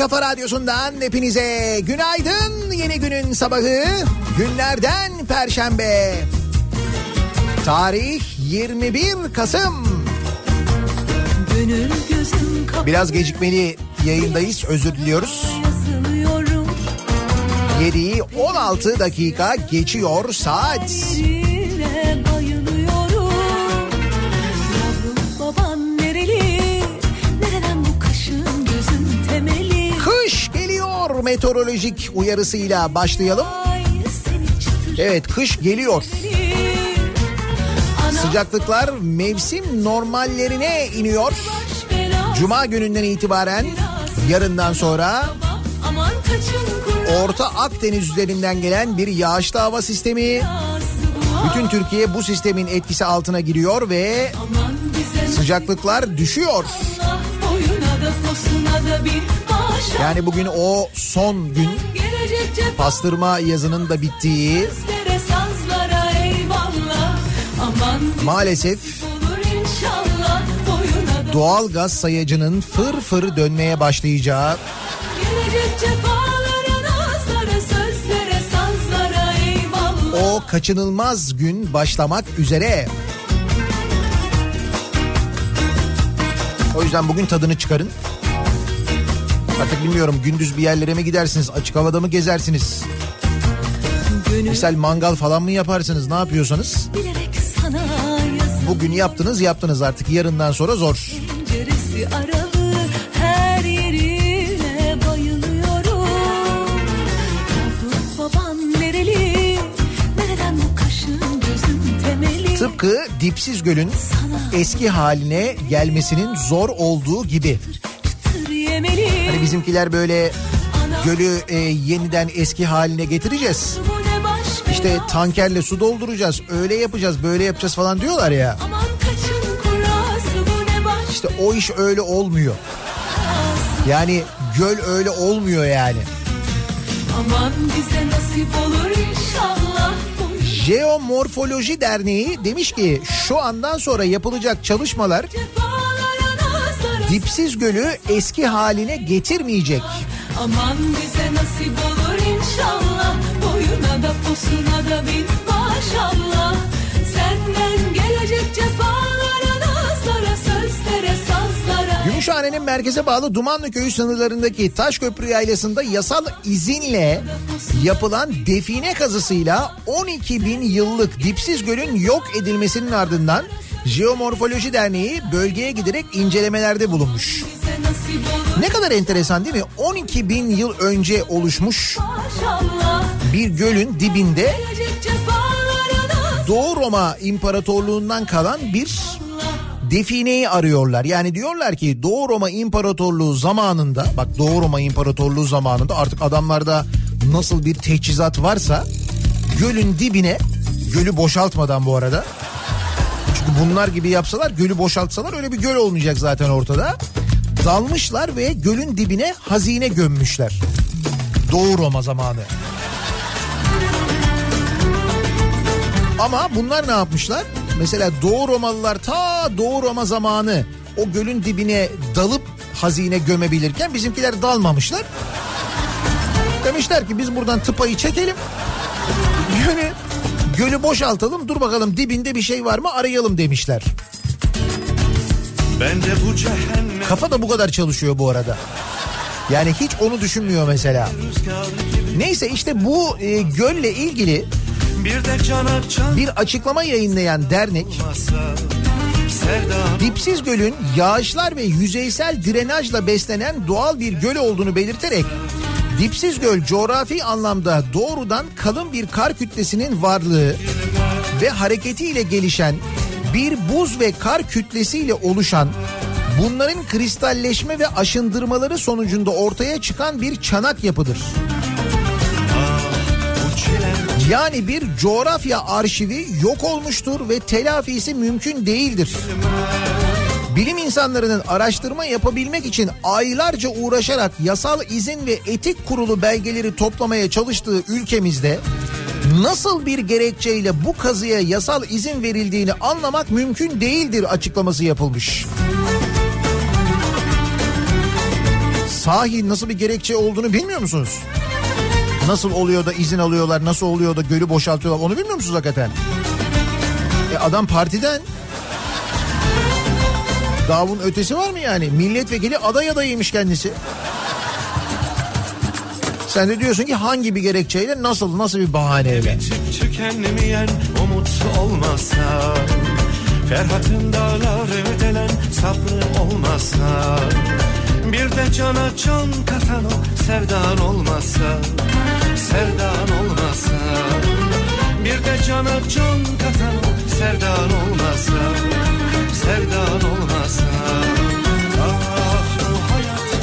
Kafa Radyosu'ndan hepinize günaydın. Yeni günün sabahı günlerden Perşembe. Tarih 21 Kasım. Biraz gecikmeli yayındayız, özür diliyoruz. 7'yi 16 dakika geçiyor saat. Kış geliyor meteorolojik uyarısıyla başlayalım. Evet, kış geliyor. Sıcaklıklar mevsim normallerine iniyor. Cuma gününden itibaren, yarından sonra Orta Akdeniz üzerinden gelen bir yağışlı hava sistemi, bütün Türkiye bu sistemin etkisi altına giriyor ve sıcaklıklar düşüyor. Yani bugün o son gün, pastırma yazının da bittiği, maalesef doğal gaz sayacının fır fır dönmeye başlayacağı, o kaçınılmaz gün başlamak üzere. O yüzden bugün tadını çıkarın. Artık bilmiyorum, gündüz bir yerlere mi gidersiniz, açık havada mı gezersiniz, misal mangal falan mı yaparsınız, ne yapıyorsanız. Bugün yaptınız artık, yarından sonra zor. Tıpkı Dipsiz Göl'ün eski haline gelmesinin zor olduğu gibi. Hani bizimkiler böyle gölü yeniden eski haline getireceğiz, İşte tankerle su dolduracağız, öyle yapacağız, böyle yapacağız falan diyorlar ya. İşte o iş öyle olmuyor. Yani göl öyle olmuyor yani. Aman bize nasip olur inşallah. Jeomorfoloji Derneği demiş ki şu andan sonra yapılacak çalışmalar Dipsiz Göl'ü eski haline getirmeyecek. Aman bize nasip olur inşallah. Boyuna da posuna da bin maşallah. Senden gelecek cefalara, nazlara, sözlere, sazlara. Gümüşhane'nin merkeze bağlı Dumanlı Köyü sınırlarındaki Taşköprü Yaylası'nda yasal izinle yapılan define kazısıyla 12 bin yıllık Dipsiz Göl'ün yok edilmesinin ardından Jeomorfoloji Derneği bölgeye giderek incelemelerde bulunmuş. Ne kadar enteresan değil mi? 12 bin yıl önce oluşmuş bir gölün dibinde Doğu Roma İmparatorluğu'ndan kalan bir defineyi arıyorlar. Yani diyorlar ki Doğu Roma İmparatorluğu zamanında, bak Doğu Roma İmparatorluğu zamanında artık adamlarda nasıl bir teçhizat varsa gölün dibine, gölü boşaltmadan bu arada, çünkü bunlar gibi yapsalar, gölü boşaltsalar öyle bir göl olmayacak zaten ortada. Dalmışlar ve gölün dibine hazine gömmüşler. Doğu Roma zamanı. Ama bunlar ne yapmışlar? Mesela Doğu Romalılar ta Doğu Roma zamanı o gölün dibine dalıp hazine gömebilirken bizimkiler dalmamışlar. Demişler ki biz buradan tıpayı çekelim, gölü boşaltalım, dur bakalım dibinde bir şey var mı arayalım demişler. Bence bu cehennem... Kafa da bu kadar çalışıyor bu arada. Yani hiç onu düşünmüyor mesela. Neyse, işte bu gölle ilgili bir açıklama yayınlayan dernek, Dipsiz Göl'ün yağışlar ve yüzeysel drenajla beslenen doğal bir göl olduğunu belirterek Dipsiz Göl coğrafi anlamda doğrudan kalın bir kar kütlesinin varlığı ve hareketiyle gelişen bir buz ve kar kütlesiyle oluşan, bunların kristalleşme ve aşındırmaları sonucunda ortaya çıkan bir çanak yapıdır. Yani bir coğrafya arşivi yok olmuştur ve telafisi mümkün değildir. Bilim insanlarının araştırma yapabilmek için aylarca uğraşarak yasal izin ve etik kurulu belgeleri toplamaya çalıştığı ülkemizde nasıl bir gerekçeyle bu kazıya yasal izin verildiğini anlamak mümkün değildir açıklaması yapılmış. Sahi nasıl bir gerekçe olduğunu bilmiyor musunuz? Nasıl oluyor da izin alıyorlar, nasıl oluyor da gölü boşaltıyorlar, onu bilmiyor musunuz hakikaten? Adam partiden, daha bunun ötesi var mı yani? Milletvekili aday adayıymış kendisi. Sen de diyorsun ki hangi bir gerekçeyle, nasıl bir bahaneyle? Tükenmeyen umut olmasa, Ferhat'ın dağları ödelen sabrı olmasa, bir de cana can katan o sevdan olmasa, sevdan olmasa, bir de cana can katan o sevdan olmasa, sevdan olmasa, ah bu hayat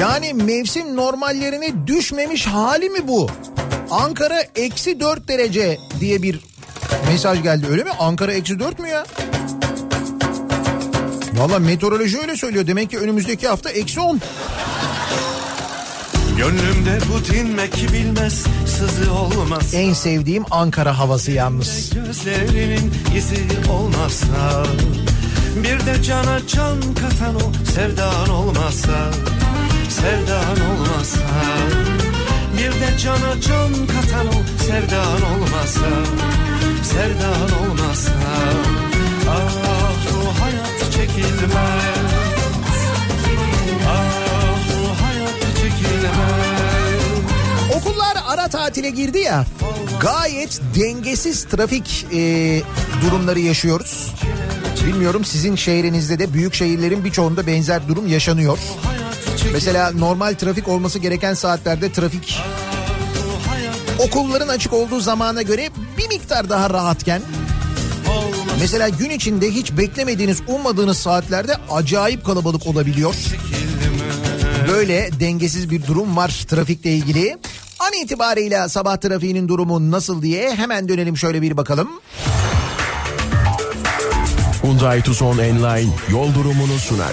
Yani mevsim normallerine düşmemiş hali mi bu? Ankara eksi 4 derece diye bir mesaj geldi, öyle mi? Ankara eksi 4 mü ya? Valla meteoroloji öyle söylüyor. Demek ki önümüzdeki hafta eksi 10. Gönlümde bu dinmek bilmez, sızı olmaz. En sevdiğim Ankara havası yalnız. Gözlerinin izi olmazsa, bir de cana can katan o sevdan olmazsa, sevdan olmazsa, bir de cana can katan o sevdan olmazsa, sevdan olmazsa, ah bu hayat çekilmez, ah bu hayat çekilmez. Okullar ara tatile girdi ya, gayet dengesiz trafik durumları yaşıyoruz. Bilmiyorum sizin şehrinizde de, büyük şehirlerin birçoğunda benzer durum yaşanıyor. Mesela normal trafik olması gereken saatlerde trafik okulların açık olduğu zamana göre bir miktar daha rahatken, mesela gün içinde hiç beklemediğiniz, ummadığınız saatlerde acayip kalabalık olabiliyor. Böyle dengesiz bir durum var trafikle ilgili. An itibariyle sabah trafiğinin durumu nasıl diye hemen dönelim, şöyle bir bakalım. Hyundai Tucson Enline yol durumunu sunar.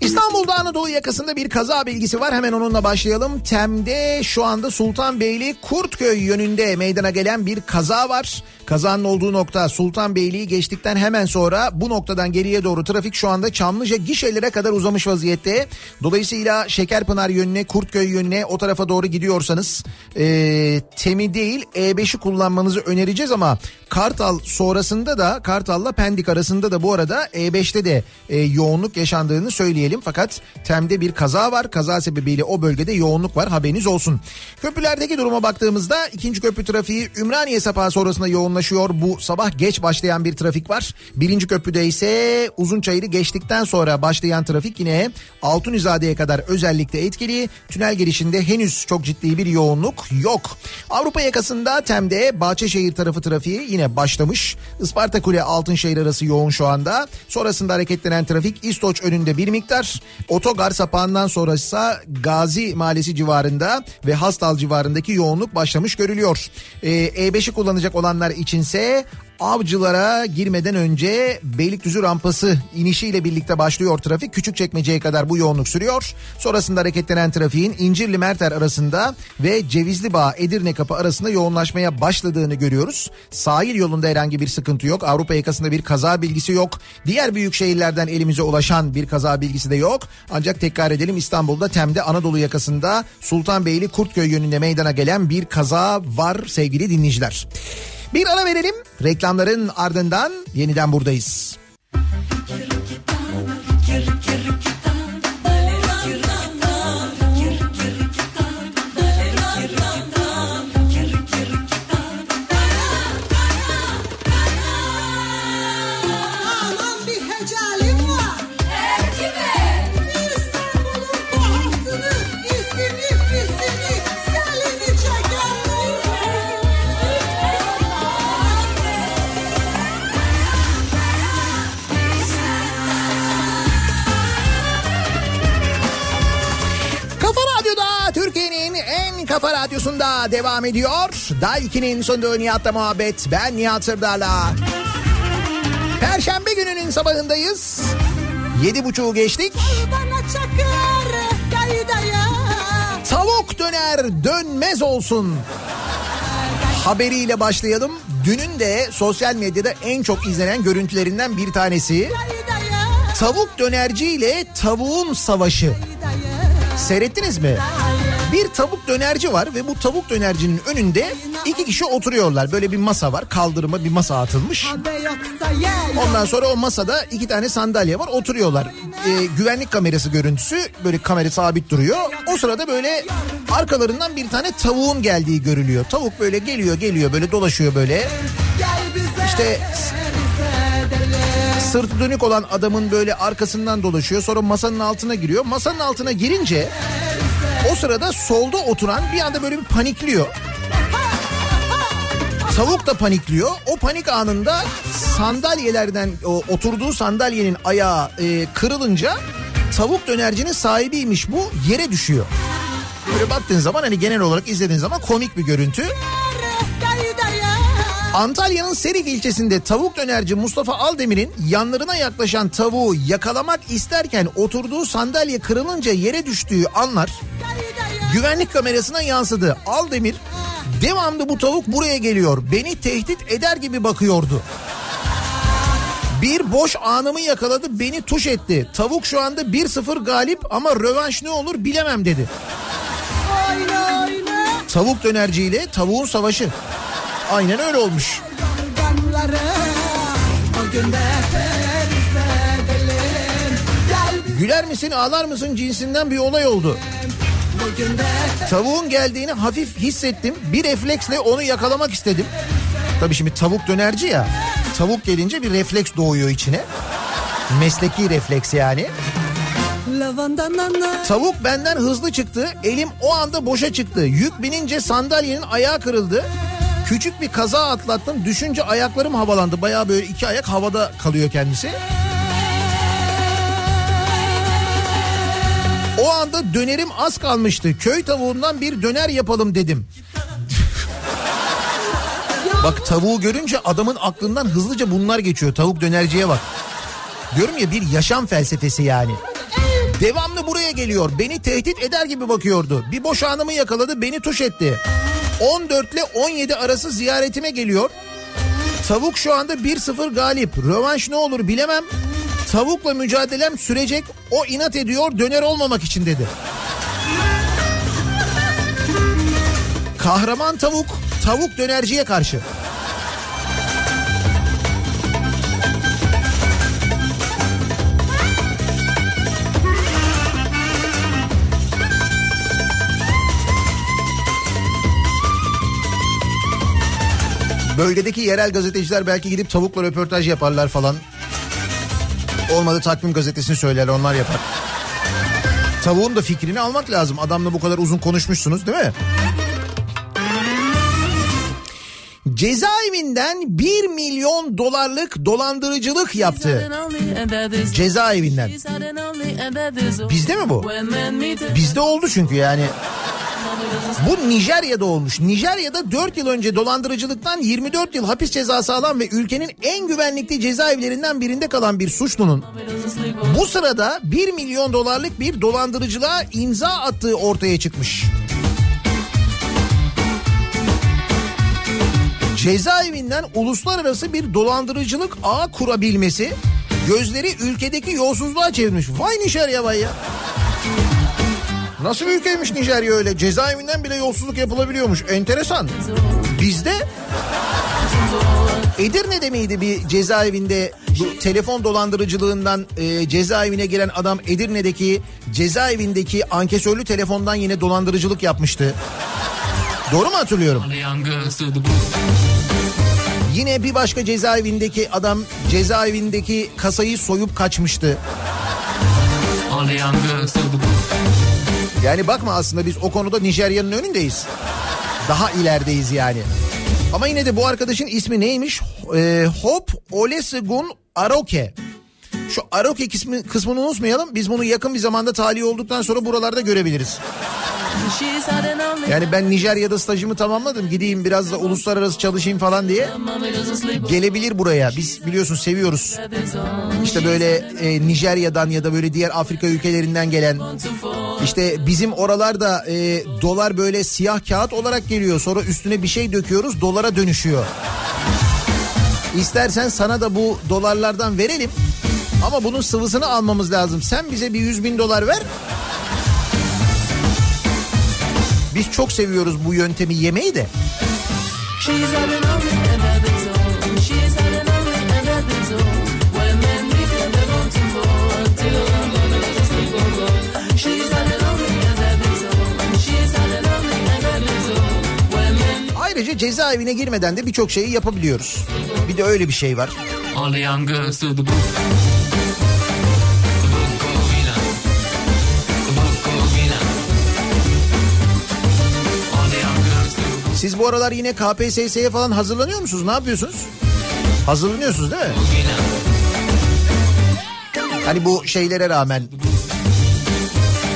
İstanbul'da Anadolu yakasında bir kaza bilgisi var. Hemen onunla başlayalım. TEM'de şu anda Sultanbeyli Kurtköy yönünde meydana gelen bir kaza var. Kazanın olduğu nokta Sultanbeyli'yi geçtikten hemen sonra, bu noktadan geriye doğru trafik şu anda Çamlıca gişelere kadar uzamış vaziyette. Dolayısıyla Şekerpınar yönüne, Kurtköy yönüne, o tarafa doğru gidiyorsanız TEM'i değil E5'i kullanmanızı önereceğiz ama Kartal sonrasında da, Kartal'la Pendik arasında da bu arada E5'te de yoğunluk yaşandığını söyleyelim. Fakat TEM'de bir kaza var. Kaza sebebiyle o bölgede yoğunluk var, haberiniz olsun. Köprülerdeki duruma baktığımızda 2. köprü trafiği Ümraniye sapağı sonrasında yoğunlaşıyor. Bu sabah geç başlayan bir trafik var. 1. köprüde ise Uzunçayır'ı geçtikten sonra başlayan trafik yine Altunizade'ye kadar özellikle etkili. Tünel girişinde henüz çok ciddi bir yoğunluk yok. Avrupa yakasında TEM'de Bahçeşehir tarafı trafiği yine başlamış. Isparta Kule Altınşehir arası yoğun şu anda. Sonrasında hareketlenen trafik İstoç önünde bir miktar. Otogar sapağından sonrası Gazi Mahallesi civarında ve Hastal civarındaki yoğunluk başlamış görülüyor. E5'i kullanacak olanlar içinse Avcılar'a girmeden önce Beylikdüzü rampası inişiyle birlikte başlıyor trafik. Küçükçekmece'ye kadar bu yoğunluk sürüyor. Sonrasında hareketlenen trafiğin İncirli Merter arasında ve Cevizlibağ Edirne Kapı arasında yoğunlaşmaya başladığını görüyoruz. Sahil yolunda herhangi bir sıkıntı yok. Avrupa yakasında bir kaza bilgisi yok. Diğer büyük şehirlerden elimize ulaşan bir kaza bilgisi de yok. Ancak tekrar edelim, İstanbul'da TEM'de Anadolu yakasında Sultanbeyli Kurtköy yönünde meydana gelen bir kaza var sevgili dinleyiciler. Bir ara verelim. Reklamların ardından yeniden buradayız. Kafa Radyosu'nda devam ediyor. Day 2'nin sonunda Nihat'la Muhabbet. Ben Nihat Sırdar'la. Perşembe gününün sabahındayız. 7.30'u geçtik. Tavuk döner dönmez olsun haberiyle başlayalım. Dünün de sosyal medyada en çok izlenen görüntülerinden bir tanesi. Tavuk dönerciyle tavuğun savaşı. Seyrettiniz mi? Bir tavuk dönerci var ve bu tavuk dönercinin önünde iki kişi oturuyorlar. Böyle bir masa var, kaldırıma bir masa atılmış. Ondan sonra o masada iki tane sandalye var, oturuyorlar. Güvenlik kamerası görüntüsü, böyle kamera sabit duruyor. O sırada böyle arkalarından bir tane tavuğun geldiği görülüyor. Tavuk böyle geliyor böyle dolaşıyor böyle. İşte sırtı dönük olan adamın böyle arkasından dolaşıyor. Sonra masanın altına giriyor. Masanın altına girince o sırada solda oturan bir anda böyle bir panikliyor. Tavuk da panikliyor. O panik anında sandalyelerden, oturduğu sandalyenin ayağı kırılınca tavuk dönercinin sahibiymiş bu, yere düşüyor. Böyle baktığın zaman, hani genel olarak izlediğin zaman komik bir görüntü. Antalya'nın Serik ilçesinde tavuk dönerci Mustafa Aldemir'in yanlarına yaklaşan tavuğu yakalamak isterken oturduğu sandalye kırılınca yere düştüğü anlar güvenlik kamerasına yansıdı. Aldemir, "Devamlı bu tavuk buraya geliyor. Beni tehdit eder gibi bakıyordu. Bir boş anımı yakaladı, beni tuş etti. Tavuk şu anda 1-0 galip ama rövanş ne olur bilemem" dedi. Tavuk dönerciyle tavuğun savaşı. Aynen öyle olmuş. Güler misin ağlar mısın cinsinden bir olay oldu. Tavuğun geldiğini hafif hissettim. Bir refleksle onu yakalamak istedim. Tabii şimdi tavuk dönerci ya. Tavuk gelince bir refleks doğuyor içine. Mesleki refleks yani. Tavuk benden hızlı çıktı. Elim o anda boşa çıktı. Yük binince sandalyenin ayağı kırıldı. Küçük bir kaza atlattım. Düşünce ayaklarım havalandı. Bayağı böyle iki ayak havada kalıyor kendisi. O anda dönerim az kalmıştı. Köy tavuğundan bir döner yapalım dedim. Bak, tavuğu görünce adamın aklından hızlıca bunlar geçiyor. Tavuk dönerciye bak. Diyorum ya, bir yaşam felsefesi yani. Devamlı buraya geliyor. Beni tehdit eder gibi bakıyordu. Bir boş anımı yakaladı, beni tuş etti. 14 ile 17 arası ziyaretime geliyor. Tavuk şu anda 1-0 galip. Rövanş ne olur bilemem. Tavukla mücadelem sürecek. O inat ediyor döner olmamak için dedi. Kahraman tavuk, tavuk dönerciye karşı. Bölgedeki yerel gazeteciler belki gidip tavukla röportaj yaparlar falan. Olmadı Takvim gazetesini söylerler, onlar yapar. Tavuğun da fikrini almak lazım. Adamla bu kadar uzun konuşmuşsunuz, değil mi? Cezaevinden 1 milyon dolarlık dolandırıcılık yaptı. Cezaevinden. Bizde mi bu? Bizde oldu çünkü yani. Bu Nijerya'da olmuş. Nijerya'da 4 yıl önce dolandırıcılıktan 24 yıl hapis cezası alan ve ülkenin en güvenlikli cezaevlerinden birinde kalan bir suçlunun bu sırada 1 milyon dolarlık bir dolandırıcılığa imza attığı ortaya çıkmış. Cezaevinden uluslararası bir dolandırıcılık ağı kurabilmesi gözleri ülkedeki yolsuzluğa çevirmiş. Vay Nijerya, vay ya. Nasıl bir ülkeymiş Nijerya öyle? Cezaevinden bile yolsuzluk yapılabiliyormuş. Enteresan. Bizde Edirne'de miydi bir cezaevinde telefon dolandırıcılığından cezaevine gelen adam Edirne'deki cezaevindeki ankesörlü telefondan yine dolandırıcılık yapmıştı. Doğru mu hatırlıyorum? Yine bir başka cezaevindeki adam cezaevindeki kasayı soyup kaçmıştı. Yani bakma, aslında biz o konuda Nijerya'nın önündeyiz. Daha ilerideyiz yani. Ama yine de bu arkadaşın ismi neymiş? Hop Olesigun Aroke. Şu Aroke kısmını unutmayalım. Biz bunu yakın bir zamanda tahliye olduktan sonra buralarda görebiliriz. Yani ben Nijerya'da stajımı tamamladım, gideyim biraz da uluslararası çalışayım falan diye gelebilir buraya. Biz biliyorsun seviyoruz. İşte böyle Nijerya'dan ya da böyle diğer Afrika ülkelerinden gelen, işte bizim oralarda dolar böyle siyah kağıt olarak geliyor. Sonra üstüne bir şey döküyoruz, dolara dönüşüyor. İstersen sana da bu dolarlardan verelim ama bunun sıvısını almamız lazım. Sen bize bir $100.000 ver. Biz çok seviyoruz bu yöntemi yemeyi de. Ayrıca cezaevine girmeden de birçok şeyi yapabiliyoruz. Bir de öyle bir şey var. Siz bu aralar yine KPSS'ye falan hazırlanıyor musunuz? Ne yapıyorsunuz? Hazırlanıyorsunuz değil mi? Hani bu şeylere rağmen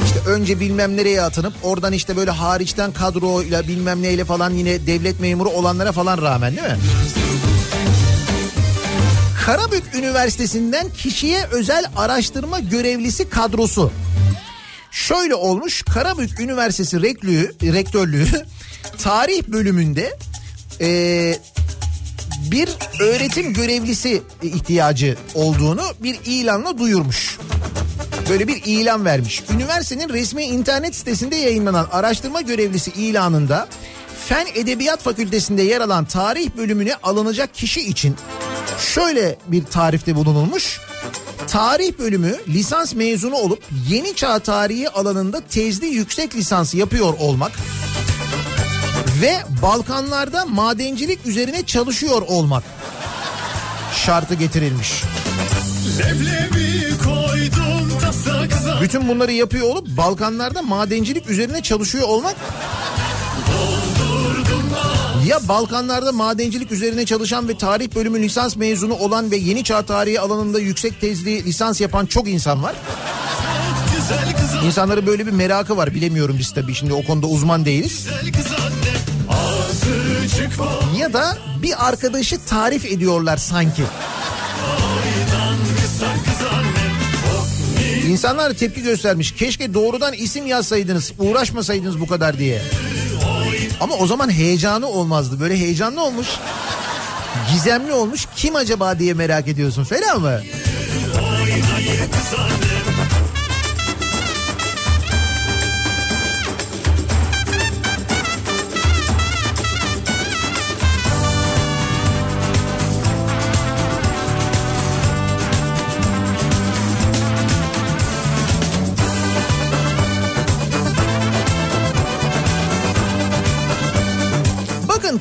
işte önce bilmem nereye atınıp oradan işte böyle hariçten kadroyla bilmem neyle falan yine devlet memuru olanlara falan rağmen değil mi? Karabük Üniversitesi'nden kişiye özel araştırma görevlisi kadrosu. Şöyle olmuş, Karabük Üniversitesi Rektörlüğü tarih bölümünde bir öğretim görevlisi ihtiyacı olduğunu bir ilanla duyurmuş. Böyle bir ilan vermiş. Üniversitenin resmi internet sitesinde yayınlanan araştırma görevlisi ilanında Fen Edebiyat Fakültesi'nde yer alan tarih bölümüne alınacak kişi için şöyle bir tarifte bulunulmuş. Tarih bölümü lisans mezunu olup Yeni Çağ Tarihi alanında tezli yüksek lisans yapıyor olmak ve Balkanlarda madencilik üzerine çalışıyor olmak şartı getirilmiş. Bütün bunları yapıyor olup Balkanlarda madencilik üzerine çalışıyor olmak. Ya Balkanlarda madencilik üzerine çalışan ve tarih bölümü lisans mezunu olan ve Yeni Çağ Tarihi alanında yüksek tezli lisans yapan çok insan var. İnsanların böyle bir merakı var, bilemiyorum biz tabii, şimdi o konuda uzman değiliz. Ya da bir arkadaşı tarif ediyorlar sanki. İnsanlar tepki göstermiş. Keşke doğrudan isim yazsaydınız, uğraşmasaydınız bu kadar diye. Ama o zaman heyecanı olmazdı. Böyle heyecanlı olmuş, gizemli olmuş. Kim acaba diye merak ediyorsun. Fena mı?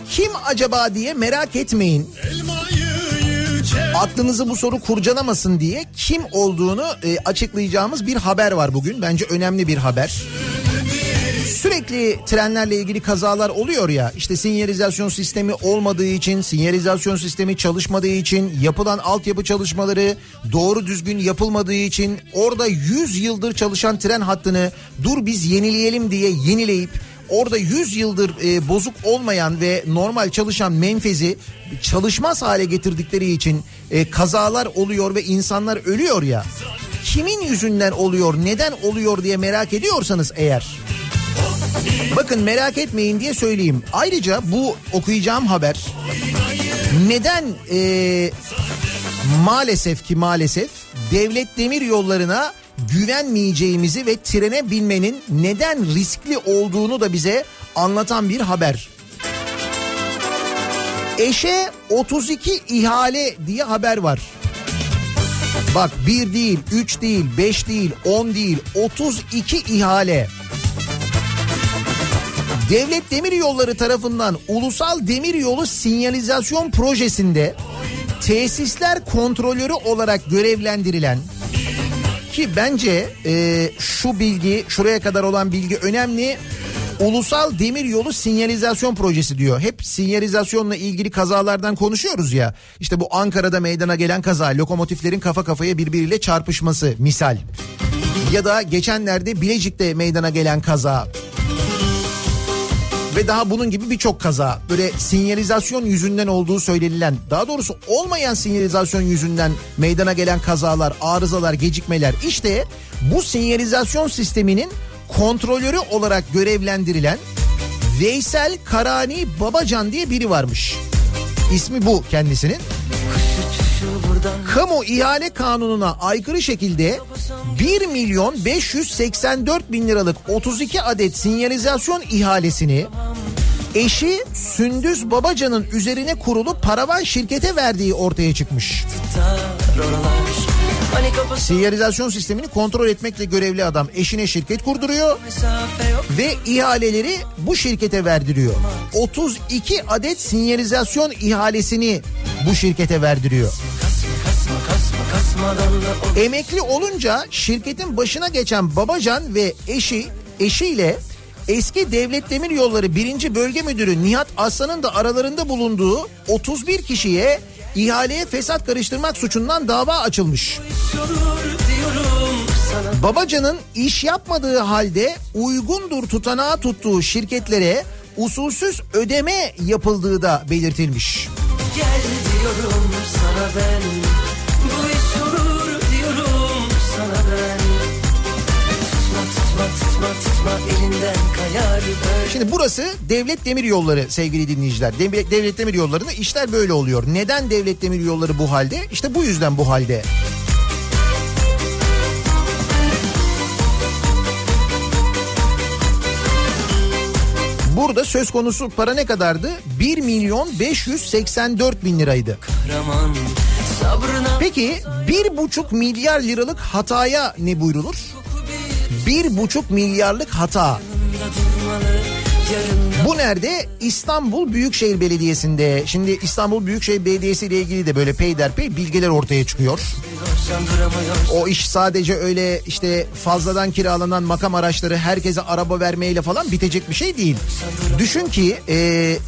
Kim acaba diye merak etmeyin. Aklınızı bu soru kurcalamasın diye kim olduğunu açıklayacağımız bir haber var bugün. Bence önemli bir haber. Sürekli trenlerle ilgili kazalar oluyor ya. İşte sinyalizasyon sistemi olmadığı için, sinyalizasyon sistemi çalışmadığı için, yapılan altyapı çalışmaları doğru düzgün yapılmadığı için orada 100 yıldır çalışan tren hattını dur biz yenileyelim diye yenileyip orada 100 yıldır bozuk olmayan ve normal çalışan menfezi çalışmaz hale getirdikleri için kazalar oluyor ve insanlar ölüyor ya. Kimin yüzünden oluyor, neden oluyor diye merak ediyorsanız eğer, bakın merak etmeyin diye söyleyeyim. Ayrıca bu okuyacağım haber neden maalesef devlet demir yollarına güvenmeyeceğimizi ve trene binmenin neden riskli olduğunu da bize anlatan bir haber. Eşe 32 ihale diye haber var. Bak 1 değil, 3 değil, 5 değil, 10 değil, 32 ihale. Devlet Demiryolları tarafından Ulusal Demiryolu Sinyalizasyon Projesi'nde tesisler kontrolörü olarak görevlendirilen, ki bence şu bilgi, şuraya kadar olan bilgi önemli. Ulusal Demiryolu Sinyalizasyon Projesi diyor. Hep sinyalizasyonla ilgili kazalardan konuşuyoruz ya. İşte bu Ankara'da meydana gelen kaza, lokomotiflerin kafa kafaya birbiriyle çarpışması misal. Ya da geçenlerde Bilecik'te meydana gelen kaza. Ve daha bunun gibi birçok kaza böyle sinyalizasyon yüzünden olduğu söylenilen, daha doğrusu olmayan sinyalizasyon yüzünden meydana gelen kazalar, arızalar, gecikmeler, işte bu sinyalizasyon sisteminin kontrolörü olarak görevlendirilen Veysel Karani Babacan diye biri varmış. İsmi bu kendisinin. Kamu ihale kanununa aykırı şekilde 1.584.000 liralık 32 adet sinyalizasyon ihalesini eşi Sündüz Babacan'ın üzerine kurulu paravan şirkete verdiği ortaya çıkmış. Sinyalizasyon sistemini kontrol etmekle görevli adam eşine şirket kurduruyor ve ihaleleri bu şirkete verdiriyor. 32 adet sinyalizasyon ihalesini bu şirkete verdiriyor. Emekli olunca şirketin başına geçen Babacan ve eşiyle eski Devlet Demiryolları 1. Bölge Müdürü Nihat Aslan'ın da aralarında bulunduğu 31 kişiye ihaleye fesat karıştırmak suçundan dava açılmış. Babacan'ın iş yapmadığı halde uygundur tutanağı tuttuğu şirketlere usulsüz ödeme yapıldığı da belirtilmiş. Gel diyorum sana ben, bu iş olur diyorum sana ben. Tutma elinden kayar böyle. Şimdi burası Devlet Demiryolları sevgili dinleyiciler. Devlet Demiryolları'nda işler böyle oluyor. Neden Devlet Demiryolları bu halde? İşte bu yüzden bu halde. Burada söz konusu para ne kadardı? 1.584.000 liraydı. Peki 1,5 milyar liralık hataya ne buyrulur? 1,5 milyarlık hata. Bu nerede? İstanbul Büyükşehir Belediyesi'nde. Şimdi İstanbul Büyükşehir Belediyesi ile ilgili de böyle peyderpey bilgiler ortaya çıkıyor. O iş sadece öyle işte fazladan kiralanan makam araçları herkese araba vermeyle falan bitecek bir şey değil. Düşün ki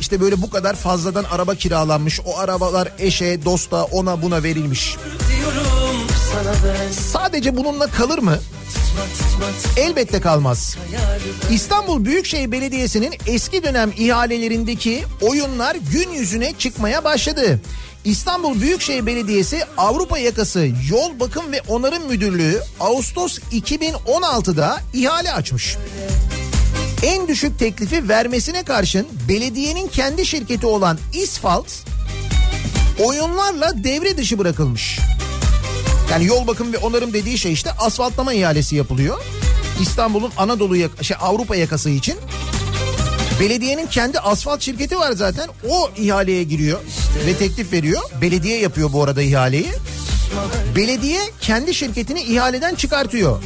işte böyle bu kadar fazladan araba kiralanmış. O arabalar eşe, dosta, ona buna verilmiş. Sadece bununla kalır mı? Elbette kalmaz. İstanbul Büyükşehir Belediyesi'nin eski dönem ihalelerindeki oyunlar gün yüzüne çıkmaya başladı. İstanbul Büyükşehir Belediyesi Avrupa Yakası Yol Bakım ve Onarım Müdürlüğü Ağustos 2016'da ihale açmış. En düşük teklifi vermesine karşın belediyenin kendi şirketi olan İsfalt oyunlarla devre dışı bırakılmış. Yani yol bakım ve onarım dediği şey işte asfaltlama ihalesi yapılıyor. İstanbul'un Avrupa yakası için. Belediyenin kendi asfalt şirketi var zaten. O ihaleye giriyor ve teklif veriyor. Belediye yapıyor bu arada ihaleyi. Belediye kendi şirketini ihaleden çıkartıyor.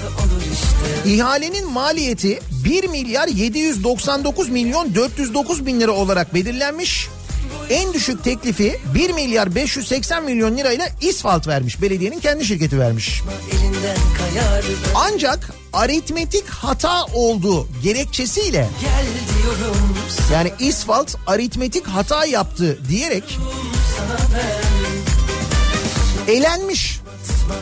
İhalenin maliyeti 1.799.409.000 lira olarak belirlenmiş. En düşük teklifi 1.580.000 lira ile İsfalt vermiş. Belediyenin kendi şirketi vermiş. Ancak aritmetik hata oldu gerekçesiyle, yani İsfalt aritmetik hata yaptı diyerek elenmiş.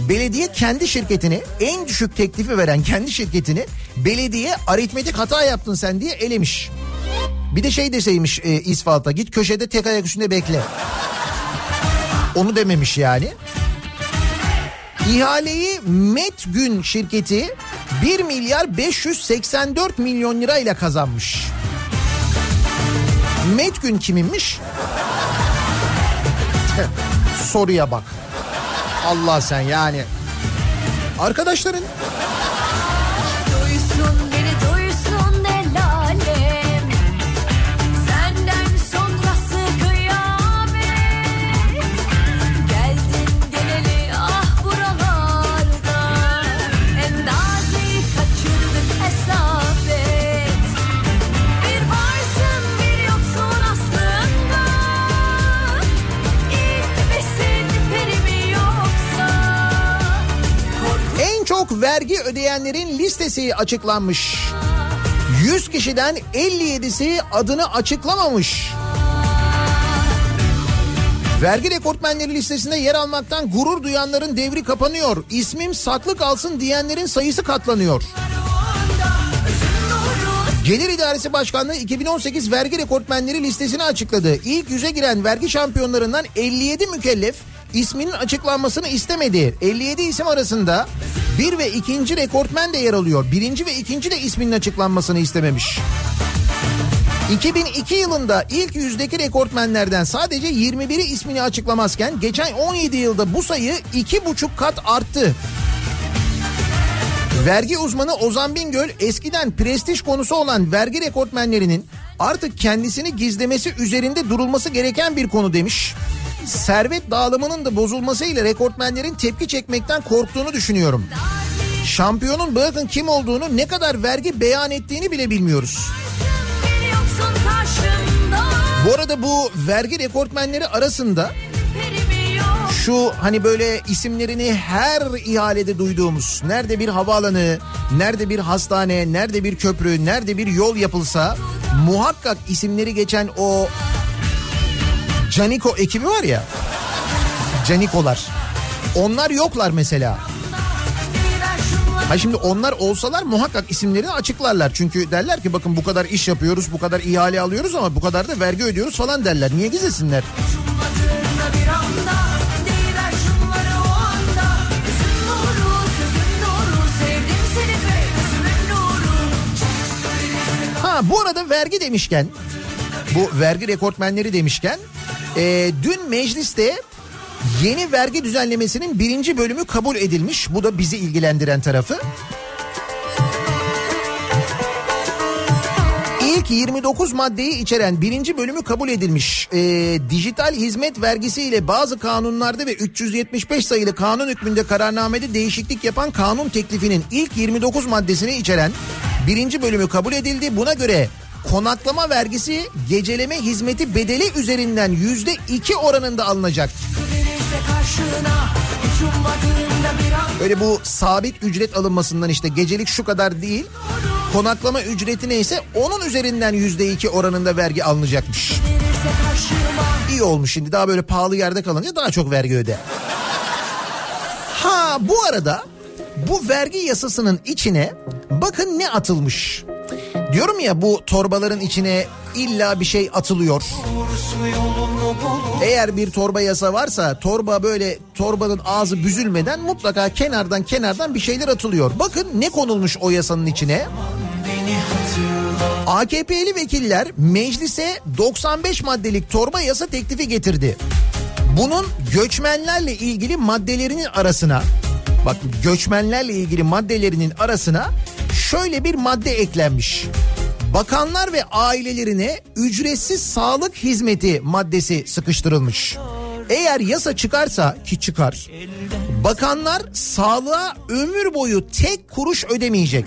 Belediye kendi şirketini, en düşük teklifi veren kendi şirketini belediye aritmetik hata yaptın sen diye elemiş. Bir de şey deseymiş İsfalt'a, git köşede tek ayak üstünde bekle. Onu dememiş yani. İhaleyi Metgün şirketi 1.584.000 lirayla kazanmış. Metgün kiminmiş? Soruya bak. Allah sen yani. Arkadaşların... Vergi ödeyenlerin listesi açıklanmış. 100 kişiden 57'si adını açıklamamış. Vergi rekortmenleri listesinde yer almaktan gurur duyanların devri kapanıyor. İsmim saklı kalsın diyenlerin sayısı katlanıyor. Gelir İdaresi Başkanlığı 2018 vergi rekortmenleri listesini açıkladı. İlk 100'e giren vergi şampiyonlarından 57 mükellef isminin açıklanmasını istemedi. 57 isim arasında 1 ve 2. rekortmen de yer alıyor. 1. ve 2. de isminin açıklanmasını istememiş. 2002 yılında ilk 100'deki rekortmenlerden sadece 21'i ismini açıklamazken geçen 17 yılda bu sayı 2,5 kat arttı. Vergi uzmanı Ozan Bingöl, eskiden prestij konusu olan vergi rekortmenlerinin artık kendisini gizlemesi üzerinde durulması gereken bir konu demiş. Servet dağılımının da bozulmasıyla rekortmenlerin tepki çekmekten korktuğunu düşünüyorum. Şampiyonun bırakın kim olduğunu, ne kadar vergi beyan ettiğini bile bilmiyoruz. Bu arada bu vergi rekortmenleri arasında şu hani böyle isimlerini her ihalede duyduğumuz, nerede bir havaalanı, nerede bir hastane, nerede bir köprü, nerede bir yol yapılsa muhakkak isimleri geçen o Caniko ekibi var ya, Canikolar, onlar yoklar mesela. Ha şimdi onlar olsalar muhakkak isimlerini açıklarlar. Çünkü derler ki bakın bu kadar iş yapıyoruz, bu kadar ihale alıyoruz ama bu kadar da vergi ödüyoruz falan derler. Niye gizlesinler? Ha bu arada vergi demişken, bu vergi rekortmenleri demişken dün mecliste yeni vergi düzenlemesinin 1. bölümü kabul edilmiş. Bu da bizi ilgilendiren tarafı. İlk 29 maddeyi içeren 1. bölümü kabul edilmiş. Dijital hizmet vergisiyle bazı kanunlarda ve 375 sayılı kanun hükmünde kararnamede değişiklik yapan kanun teklifinin ilk 29 maddesini içeren 1. bölümü kabul edildi. Buna göre konaklama vergisi geceleme hizmeti bedeli üzerinden %2 oranında alınacak. Öyle bu sabit ücret alınmasından işte gecelik şu kadar değil, konaklama ücreti neyse onun üzerinden %2 oranında vergi alınacakmış. İyi olmuş, şimdi daha böyle pahalı yerde kalınca daha çok vergi öde. Ha bu arada bu vergi yasasının içine bakın ne atılmış. Diyorum ya bu torbaların içine illa bir şey atılıyor. Eğer bir torba yasa varsa torba böyle torbanın ağzı büzülmeden mutlaka kenardan bir şeyler atılıyor. Bakın ne konulmuş o yasanın içine. AKP'li vekiller meclise 95 maddelik torba yasa teklifi getirdi. Bunun göçmenlerle ilgili maddelerinin arasına, bak göçmenlerle ilgili maddelerinin arasına şöyle bir madde eklenmiş. Bakanlar ve ailelerine ücretsiz sağlık hizmeti maddesi sıkıştırılmış. Eğer yasa çıkarsa, ki çıkar, bakanlar sağlığa ömür boyu tek kuruş ödemeyecek.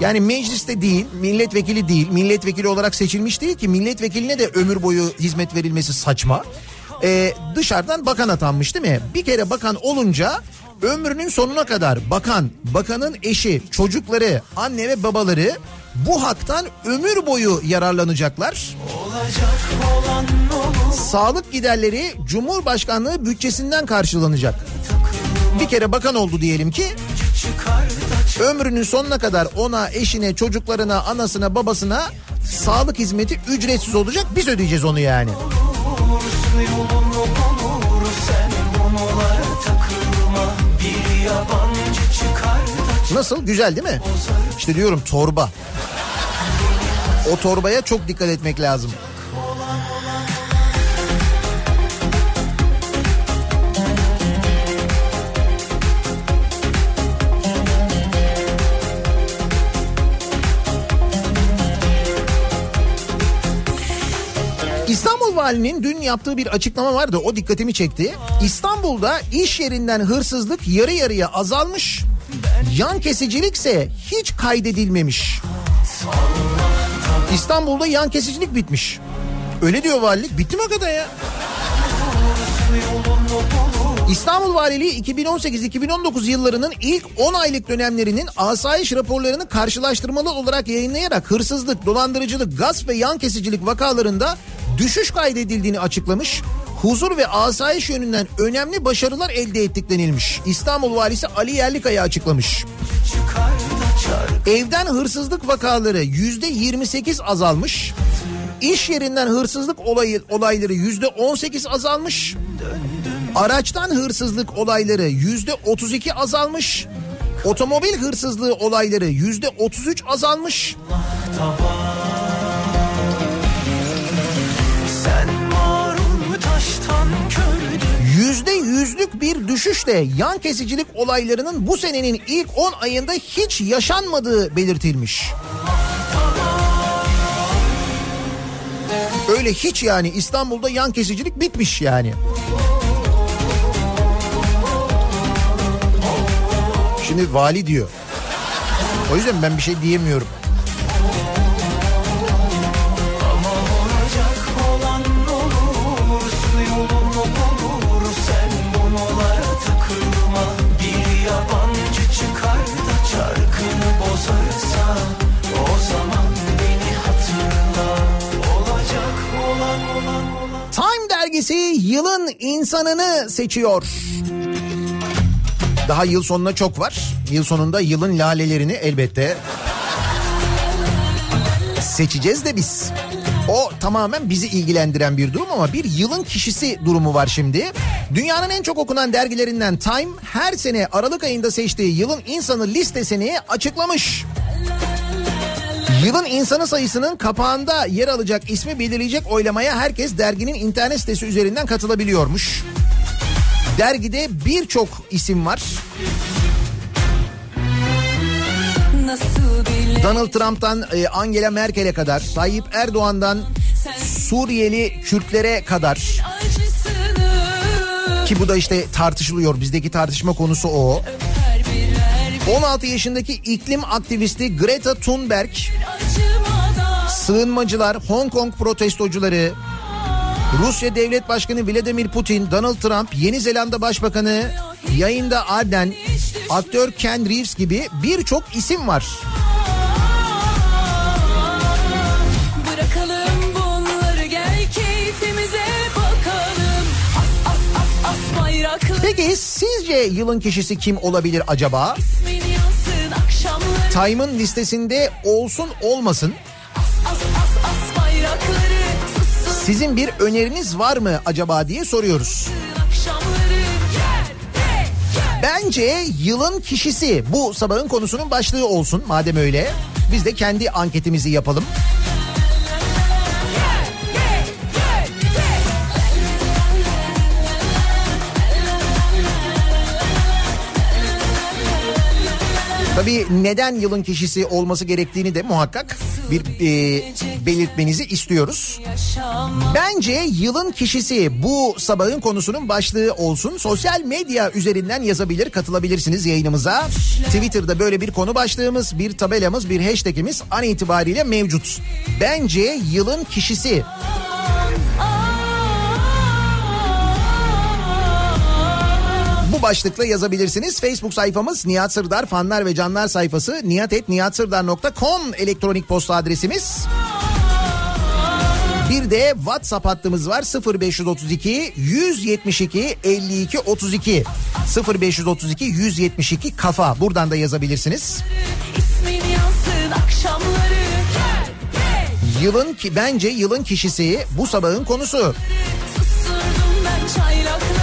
Yani mecliste değil, milletvekili değil, milletvekili olarak seçilmiş değil ki, milletvekiline de ömür boyu hizmet verilmesi saçma. Dışarıdan bakan atanmış değil mi? Bir kere bakan olunca ömrünün sonuna kadar bakan, bakanın eşi, çocukları, anne ve babaları bu haktan ömür boyu yararlanacaklar. Sağlık giderleri Cumhurbaşkanlığı bütçesinden karşılanacak. Bir kere bakan oldu diyelim ki, ömrünün sonuna kadar ona, eşine, çocuklarına, anasına, babasına sağlık hizmeti ücretsiz olacak. Biz ödeyeceğiz onu yani. Nasıl? Güzel değil mi? İşte diyorum torba. O torbaya çok dikkat etmek lazım. İstanbul Valinin dün yaptığı bir açıklama vardı. O dikkatimi çekti. İstanbul'da iş yerinden hırsızlık yarı yarıya azalmış. Yan kesicilikse hiç kaydedilmemiş. İstanbul'da yan kesicilik bitmiş. Öyle diyor valilik. Bitti mi hakikaten ya? İstanbul Valiliği 2018-2019 yıllarının ilk 10 aylık dönemlerinin asayiş raporlarını karşılaştırmalı olarak yayınlayarak hırsızlık, dolandırıcılık, gasp ve yan kesicilik vakalarında düşüş kaydedildiğini açıklamış. Huzur ve asayiş yönünden önemli başarılar elde ettik denilmiş. İstanbul Valisi Ali Yerlikaya açıklamış. Evden hırsızlık vakaları %28 azalmış. İş yerinden hırsızlık olayları %18 azalmış. Araçtan hırsızlık olayları %32 azalmış. Otomobil hırsızlığı olayları %33 azalmış. %100'lük bir düşüşle yan kesicilik olaylarının bu senenin ilk 10 ayında hiç yaşanmadığı belirtilmiş. Öyle hiç yani, İstanbul'da yan kesicilik bitmiş yani. Şimdi vali diyor. O yüzden ben bir şey diyemiyorum. Time dergisi yılın insanını seçiyor. Daha yıl sonuna çok var. Yıl sonunda yılın lalelerini elbette seçeceğiz de biz. O tamamen bizi ilgilendiren bir durum ama bir yılın kişisi durumu var şimdi. Dünyanın en çok okunan dergilerinden Time her sene Aralık ayında seçtiği yılın insanı listesini açıklamış. Yılın insanı sayısının kapağında yer alacak ismi belirleyecek oylamaya herkes derginin internet sitesi üzerinden katılabiliyormuş. Dergide birçok isim var. Donald Trump'tan Angela Merkel'e kadar, Tayyip Erdoğan'dan Suriyeli Kürtlere kadar. Ki bu da işte tartışılıyor. Bizdeki tartışma konusu o. 16 yaşındaki iklim aktivisti Greta Thunberg, sığınmacılar, Hong Kong protestocuları, Rusya Devlet Başkanı Vladimir Putin, Donald Trump, Yeni Zelanda Başbakanı Jacinda Ardern, aktör Ken Reeves gibi birçok isim var. Bırakalım bunları, gel keyfimize bakalım. As, as, as, as bayraklı. Peki sizce yılın kişisi kim olabilir acaba? Time'ın listesinde olsun olmasın. As, as, as, as bayrakları. Sizin bir öneriniz var mı acaba diye soruyoruz. Bence yılın kişisi bu sabahın konusunun başlığı olsun. Madem öyle biz de kendi anketimizi yapalım. Tabii neden yılın kişisi olması gerektiğini de muhakkak bir belirtmenizi istiyoruz. Bence yılın kişisi bu sabahın konusunun başlığı olsun. Sosyal medya üzerinden yazabilir, katılabilirsiniz yayınımıza. Twitter'da böyle bir konu başlığımız, bir tabelamız, bir hashtagimiz an itibariyle mevcut. Bence yılın kişisi. Bu başlıkla yazabilirsiniz. Facebook sayfamız Nihat Sırdar fanlar ve canlar sayfası, nihat@nihatsırdar.com elektronik posta adresimiz. Bir de WhatsApp hattımız var 0532 172 52 32 0532 172 kafa. Buradan da yazabilirsiniz. İsmin yansın akşamları. Yılın ki bence yılın kişisi bu sabahın konusu. Susturdum ben çaylakları.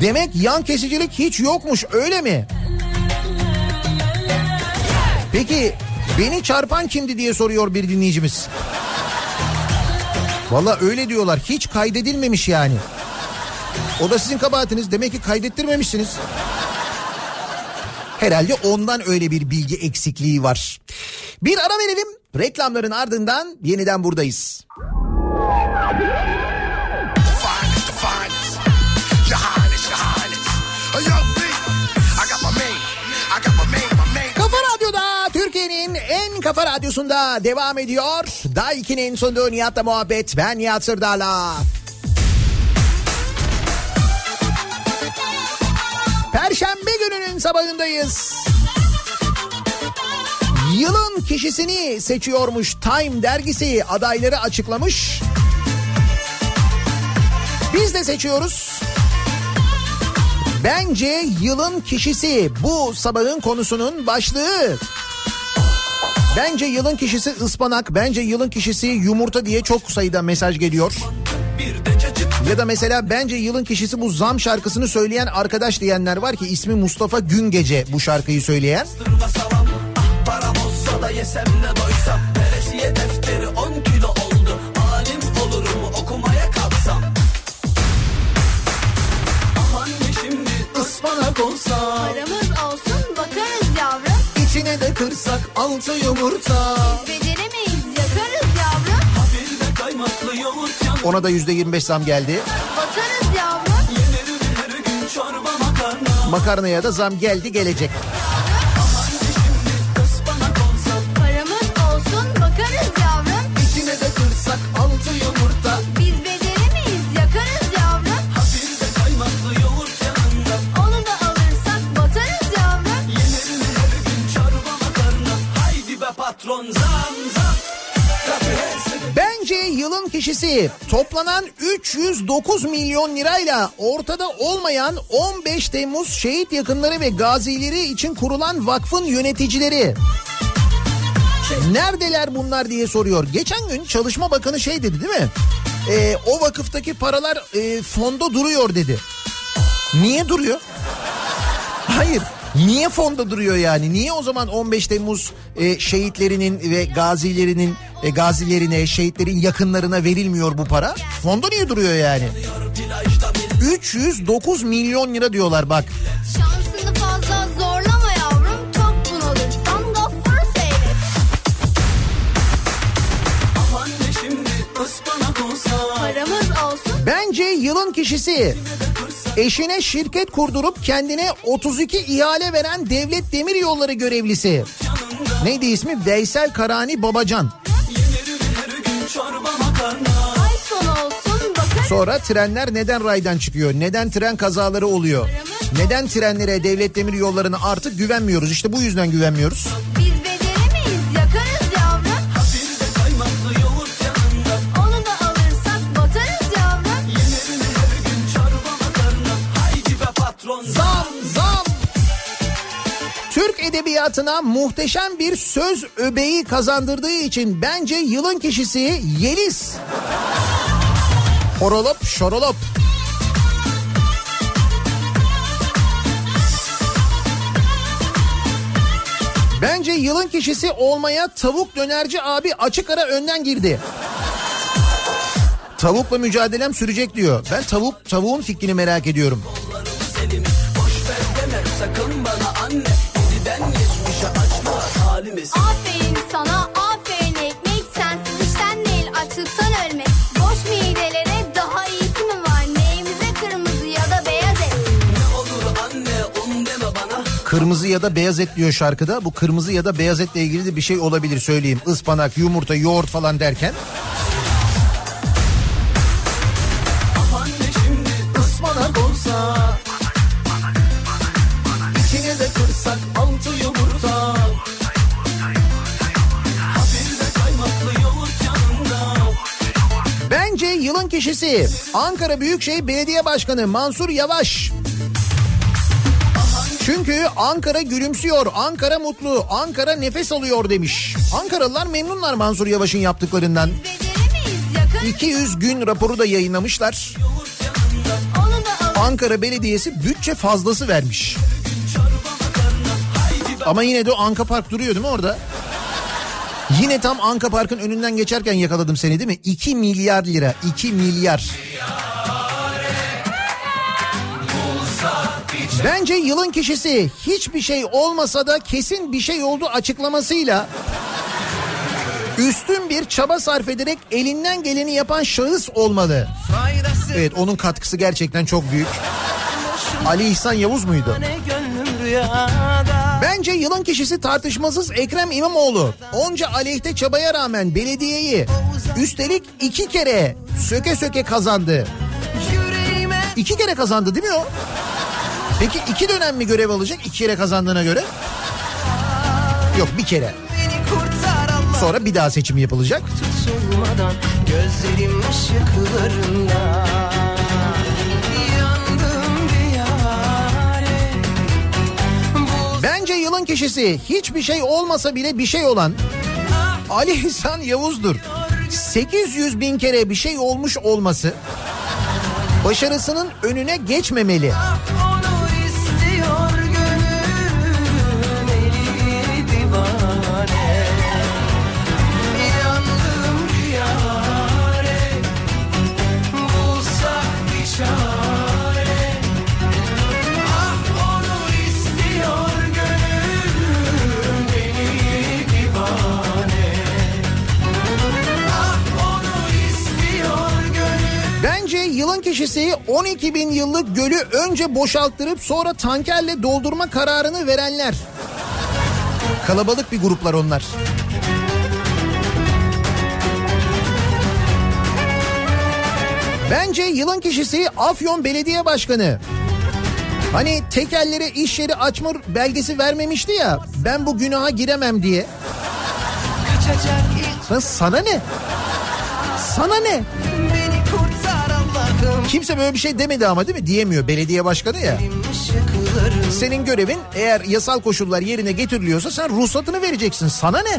Demek yan kesicilik hiç yokmuş, öyle mi? Peki beni çarpan kimdi diye soruyor bir dinleyicimiz. Vallahi öyle diyorlar, hiç kaydedilmemiş yani. O da sizin kabahatiniz, demek ki kaydettirmemişsiniz. Herhalde ondan öyle bir bilgi eksikliği var. Bir ara verelim, reklamların ardından yeniden buradayız. Kafa Radyosu'nda devam ediyor. Daha 2'nin sonunda Nihat'la Muhabbet. Ben Nihat Sırdar'la. Perşembe gününün sabahındayız. Yılın kişisini seçiyormuş Time dergisi, adayları açıklamış. Biz de seçiyoruz. Bence yılın kişisi bu sabahın konusunun başlığı. Bence yılın kişisi ıspanak, bence yılın kişisi yumurta diye çok sayıda mesaj geliyor. Ya da mesela bence yılın kişisi bu zam şarkısını söyleyen arkadaş diyenler var ki ismi Mustafa Güngece bu şarkıyı söyleyen. Ispanak olsa paramız olsun bakarız yavrum. İçine de kırsak 6 yumurta. Biz beceremeyiz yakarız yavrum. Habirde kaymaklı yoğurt yavrum. Ona da %25 zam geldi. Batarız yavrum. Yenerim her gün çorba makarna. Makarnaya da zam geldi gelecek. Aman şimdi ıspanak olsa paramız olsun bakarız yavrum. İçine de kırsak 6 yumurta. Biz beceremeyiz yakarız yavrum. Habirde kaymaklı yoğurt. Bence yılın kişisi toplanan 309 milyon lirayla ortada olmayan 15 Temmuz şehit yakınları ve gazileri için kurulan vakfın yöneticileri. Neredeler bunlar diye soruyor. Geçen gün Çalışma Bakanı şey dedi değil mi? O vakıftaki paralar fonda duruyor dedi. Niye duruyor? Hayır. Niye fonda duruyor yani? Niye o zaman 15 Temmuz şehitlerinin ve gazilerine, şehitlerin yakınlarına verilmiyor bu para? Fonda niye duruyor yani? 309 milyon lira diyorlar bak. Şansını fazla zorlama yavrum, çok bunalırsan gafları seyret. Aman ne şimdi ıspanak olsa paramız olsun. Bence yılın kişisi eşine şirket kurdurup kendine 32 ihale veren Devlet Demiryolları görevlisi. Neydi ismi? Veysel Karani Babacan. Sonra trenler neden raydan çıkıyor? Neden tren kazaları oluyor? Neden trenlere, Devlet Demiryolları'na artık güvenmiyoruz? İşte bu yüzden güvenmiyoruz. Edebiyatına muhteşem bir söz öbeği kazandırdığı için bence yılın kişisi Yeliz. Horolop şorolop. Bence yılın kişisi olmaya tavuk dönerci abi açık ara önden girdi. Tavukla mücadelem sürecek diyor. Ben tavuğun fikrini merak ediyorum. Boş ver demem sakın bana anne. Aferin sana, aferin ekmek, sensiz işten değil açlıktan ölmek. Boş midelere daha iyisi mi var? Neyimize kırmızı ya da beyaz et? Ne olur anne onu deme bana. Kırmızı ya da beyaz et diyor şarkıda. Bu kırmızı ya da beyaz etle ilgili de bir şey olabilir söyleyeyim. Ispanak, yumurta, yoğurt falan derken. Aman ne şimdi ıspanak olsa. İçine de kırsak altı yumurta. Bence yılın kişisi Ankara Büyükşehir Belediye Başkanı Mansur Yavaş. Çünkü Ankara gülümsüyor, Ankara mutlu, Ankara nefes alıyor demiş. Ankaralılar memnunlar Mansur Yavaş'ın yaptıklarından. 200 gün raporu da yayınlamışlar. Ankara Belediyesi bütçe fazlası vermiş. Ama yine de o Anka Park duruyor değil mi orada? Yine tam Anka Park'ın önünden geçerken yakaladım seni değil mi? 2 milyar lira, 2 milyar. Bence yılın kişisi hiçbir şey olmasa da kesin bir şey oldu açıklamasıyla üstün bir çaba sarf ederek elinden geleni yapan şahıs olmalı. Evet, onun katkısı gerçekten çok büyük. Ali İhsan Yavuz muydu? Bence yılın kişisi tartışmasız Ekrem İmamoğlu. Onca aleyhte çabaya rağmen belediyeyi üstelik 2 kere söke söke kazandı. 2 kere kazandı değil mi o? Peki 2 dönem mi görev alacak 2 kere kazandığına göre? Yok, 1 kere. Sonra bir daha seçim yapılacak. Tutulmadan gözlerim ışıklarında. yılın kişisi hiçbir şey olmasa bile bir şey olan Ali İhsan Yavuz'dur. 800 bin kere bir şey olmuş olması başarısının önüne geçmemeli. Yılın kişisi 12 bin yıllık gölü önce boşalttırıp sonra tankerle doldurma kararını verenler. Kalabalık bir gruplar onlar. Bence yılın kişisi Afyon Belediye Başkanı. Hani tekellere iş yeri açma belgesi vermemişti ya, ben bu günaha giremem diye. Sana ne? Sana ne? Kimse böyle bir şey demedi ama, değil mi? Diyemiyor, belediye başkanı ya. Senin görevin, eğer yasal koşullar yerine getiriliyorsa sen ruhsatını vereceksin. Sana ne?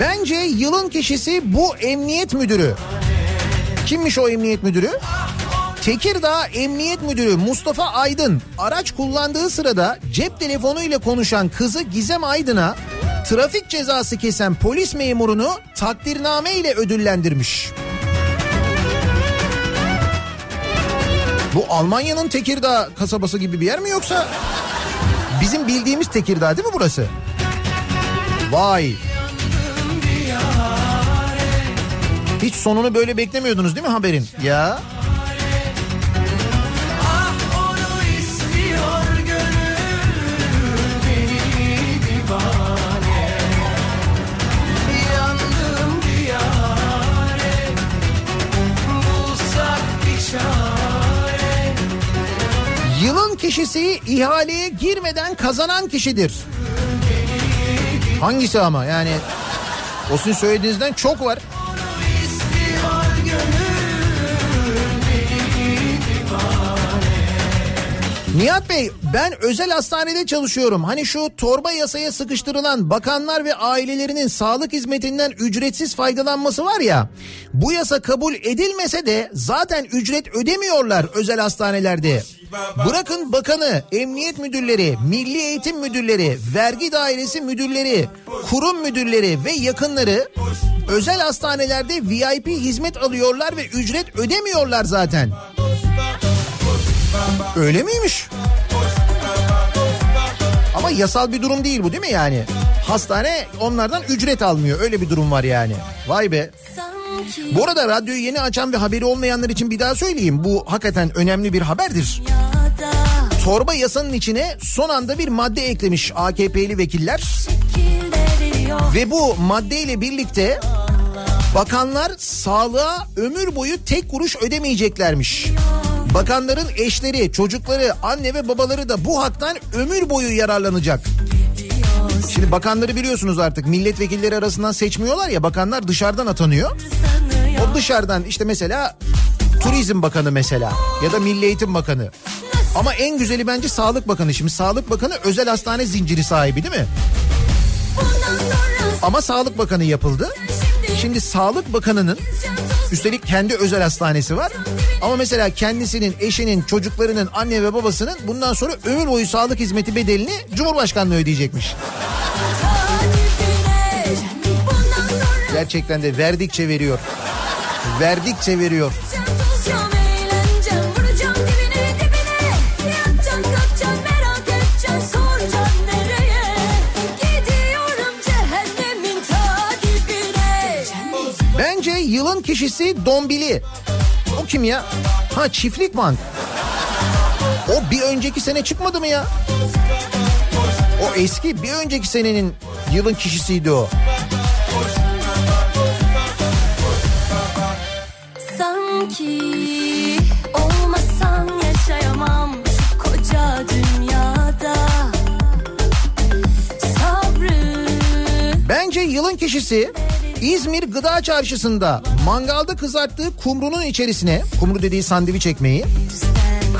Bence yılın kişisi bu emniyet müdürü. Kimmiş o emniyet müdürü? Tekirdağ Emniyet Müdürü Mustafa Aydın, araç kullandığı sırada cep telefonuyla konuşan kızı Gizem Aydın'a trafik cezası kesen polis memurunu takdirname ile ödüllendirmiş. Bu Almanya'nın Tekirdağ kasabası gibi bir yer mi, yoksa bizim bildiğimiz Tekirdağ değil mi burası? Vay! Hiç sonunu böyle beklemiyordunuz değil mi haberin? Ya. Yılın kişisi ihaleye girmeden kazanan kişidir. Hangisi ama yani? O sizin söylediğinizden çok var. Nihat Bey, ben özel hastanede çalışıyorum. Hani şu torba yasaya sıkıştırılan bakanlar ve ailelerinin sağlık hizmetinden ücretsiz faydalanması var ya. Bu yasa kabul edilmese de zaten ücret ödemiyorlar özel hastanelerde. Bırakın bakanı, emniyet müdürleri, milli eğitim müdürleri, vergi dairesi müdürleri, kurum müdürleri ve yakınları özel hastanelerde VIP hizmet alıyorlar ve ücret ödemiyorlar zaten. Öyle miymiş? Ama yasal bir durum değil bu, değil mi yani? Hastane onlardan ücret almıyor. Öyle bir durum var yani. Vay be. Bu arada radyoyu yeni açan ve haberi olmayanlar için bir daha söyleyeyim. Bu hakikaten önemli bir haberdir. Torba yasanın içine son anda bir madde eklemiş AKP'li vekiller. Ve bu maddeyle birlikte bakanlar sağlığa ömür boyu tek kuruş ödemeyeceklermiş. Bakanların eşleri, çocukları, anne ve babaları da bu haktan ömür boyu yararlanacak. Şimdi bakanları biliyorsunuz artık milletvekilleri arasından seçmiyorlar ya, bakanlar dışarıdan atanıyor. O dışarıdan işte mesela Turizm Bakanı mesela ya da Milli Eğitim Bakanı. Ama en güzeli bence Sağlık Bakanı. Şimdi Sağlık Bakanı özel hastane zinciri sahibi değil mi? Ama Sağlık Bakanı yapıldı. Şimdi Sağlık Bakanı'nın üstelik kendi özel hastanesi var. Ama mesela kendisinin, eşinin, çocuklarının, anne ve babasının bundan sonra ömür boyu sağlık hizmeti bedelini Cumhurbaşkanlığı ödeyecekmiş. Gerçekten de verdikçe veriyor. Verdikçe veriyor. Bence yılın kişisi Dombili. O kim ya? Ha, Çiftlikman. O bir önceki sene çıkmadı mı ya? O eski, bir önceki senenin yılın kişisiydi o. ki olmasan yaşayamam şu koca dünyada. Sabrı. Bence yılın kişisi İzmir Gıda Çarşısı'nda mangalda kızarttığı kumrunun içerisine, kumru dediği sandviç ekmeği,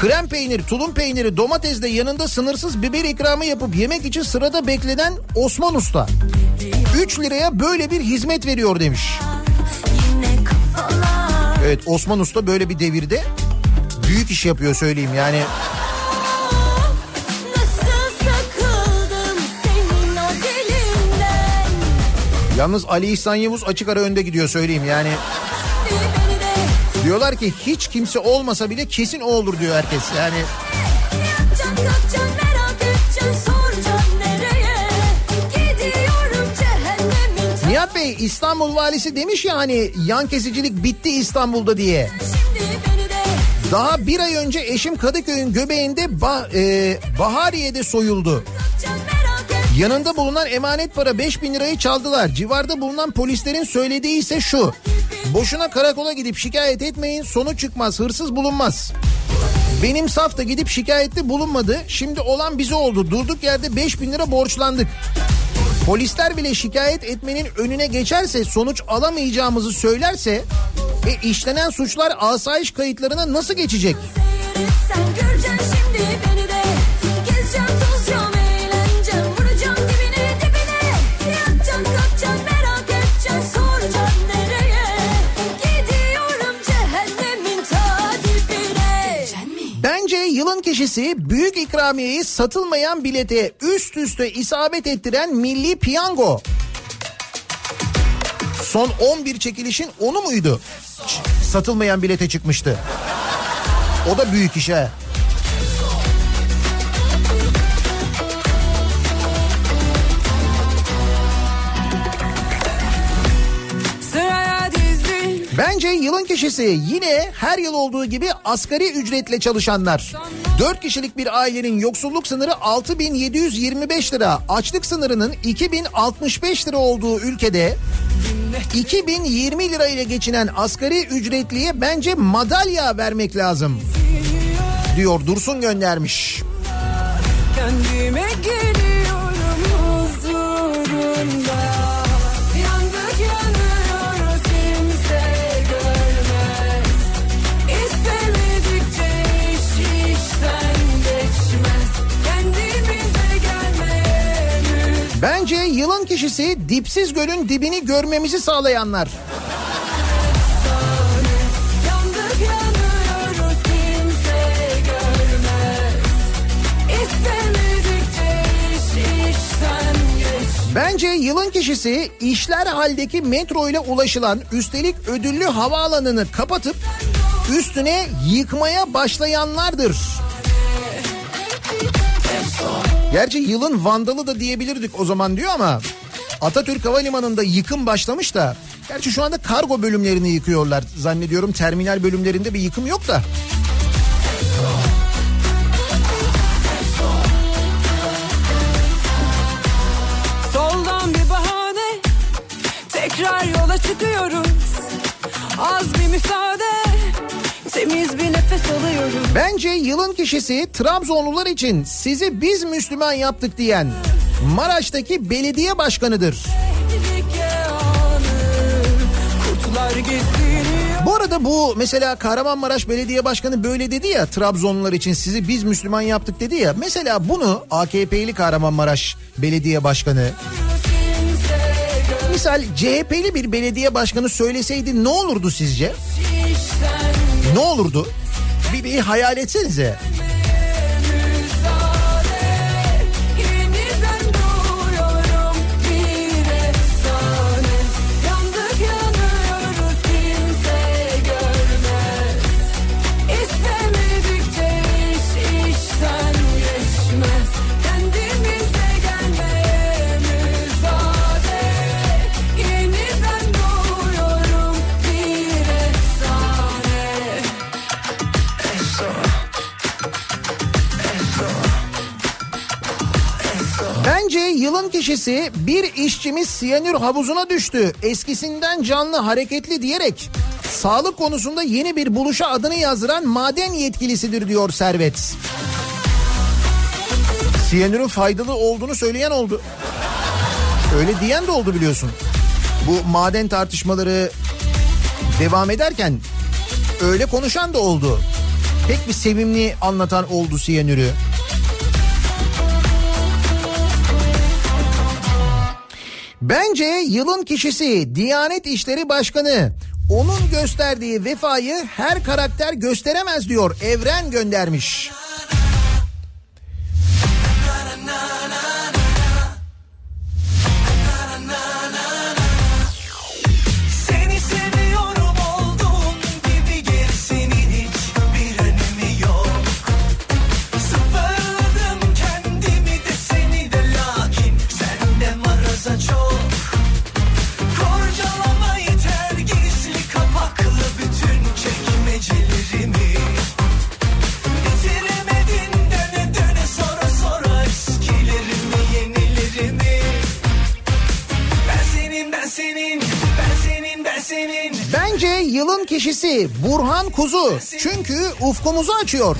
krem peynir, tulum peyniri, domates de yanında sınırsız biber ikramı yapıp yemek için sırada beklenen Osman Usta. 3 liraya böyle bir hizmet veriyor demiş. Evet, Osman Usta böyle bir devirde büyük iş yapıyor, söyleyeyim yani. Yalnız Ali İhsan Yavuz açık ara önde gidiyor, söyleyeyim yani. Diyorlar ki hiç kimse olmasa bile kesin o olur diyor herkes yani. Nihat Bey, İstanbul valisi demiş ya hani yan kesicilik bitti İstanbul'da diye. Daha bir ay önce eşim Kadıköy'ün göbeğinde Bahariye'de soyuldu. Yanında bulunan emanet para 5000 lirayı çaldılar. Civarda bulunan polislerin söylediği ise şu: boşuna karakola gidip şikayet etmeyin, sonu çıkmaz, hırsız bulunmaz. Benim safta gidip şikayette bulunmadı, şimdi olan bize oldu, durduk yerde 5000 lira borçlandık. Polisler bile şikayet etmenin önüne geçerse, sonuç alamayacağımızı söylerse işlenen suçlar asayiş kayıtlarına nasıl geçecek? Yılın kişisi büyük ikramiyeyi satılmayan bilete üst üste isabet ettiren Milli Piyango. Son 11 çekilişin onu muydu? Satılmayan bilete çıkmıştı. O da büyük iş ha. Bence yılın kişisi yine her yıl olduğu gibi asgari ücretle çalışanlar. 4 kişilik bir ailenin yoksulluk sınırı 6.725 lira, açlık sınırının 2.065 lira olduğu ülkede 2.020 lira ile geçinen asgari ücretliye bence madalya vermek lazım diyor, Dursun göndermiş. Kendime geliyorum huzurunda. Bence yılın kişisi dipsiz gölün dibini görmemizi sağlayanlar. Bence yılın kişisi işler haldeki metro ile ulaşılan, üstelik ödüllü havaalanını kapatıp üstüne yıkmaya başlayanlardır. Gerçi yılın vandalı da diyebilirdik o zaman diyor ama Atatürk Havalimanı'nda yıkım başlamış da, gerçi şu anda kargo bölümlerini yıkıyorlar zannediyorum, terminal bölümlerinde bir yıkım yok da. Soldan bir bahane, tekrar yola çıkıyoruz, az bir müsaade. Bence yılın kişisi Trabzonlular için sizi biz Müslüman yaptık diyen Maraş'taki belediye başkanıdır. Bu arada bu mesela Kahramanmaraş Belediye Başkanı böyle dedi ya, Trabzonlular için sizi biz Müslüman yaptık dedi ya. Mesela bunu AKP'li Kahramanmaraş Belediye Başkanı, misal CHP'li bir belediye başkanı söyleseydi ne olurdu sizce? Ne olurdu? Bir hayal etsenize. Yılın kişisi bir işçimiz siyanür havuzuna düştü, eskisinden canlı hareketli diyerek Sağlık konusunda yeni bir buluşa adını yazdıran maden yetkilisidir diyor Servet. Siyanürün faydalı olduğunu söyleyen oldu. Öyle diyen de oldu biliyorsun. Bu maden tartışmaları devam ederken öyle konuşan da oldu. Pek bir sevimli anlatan oldu siyanürü. Bence yılın kişisi Diyanet İşleri Başkanı, onun gösterdiği vefayı her karakter gösteremez diyor Evren göndermiş. Bence yılın kişisi Burhan Kuzu, çünkü ufkumuzu açıyor.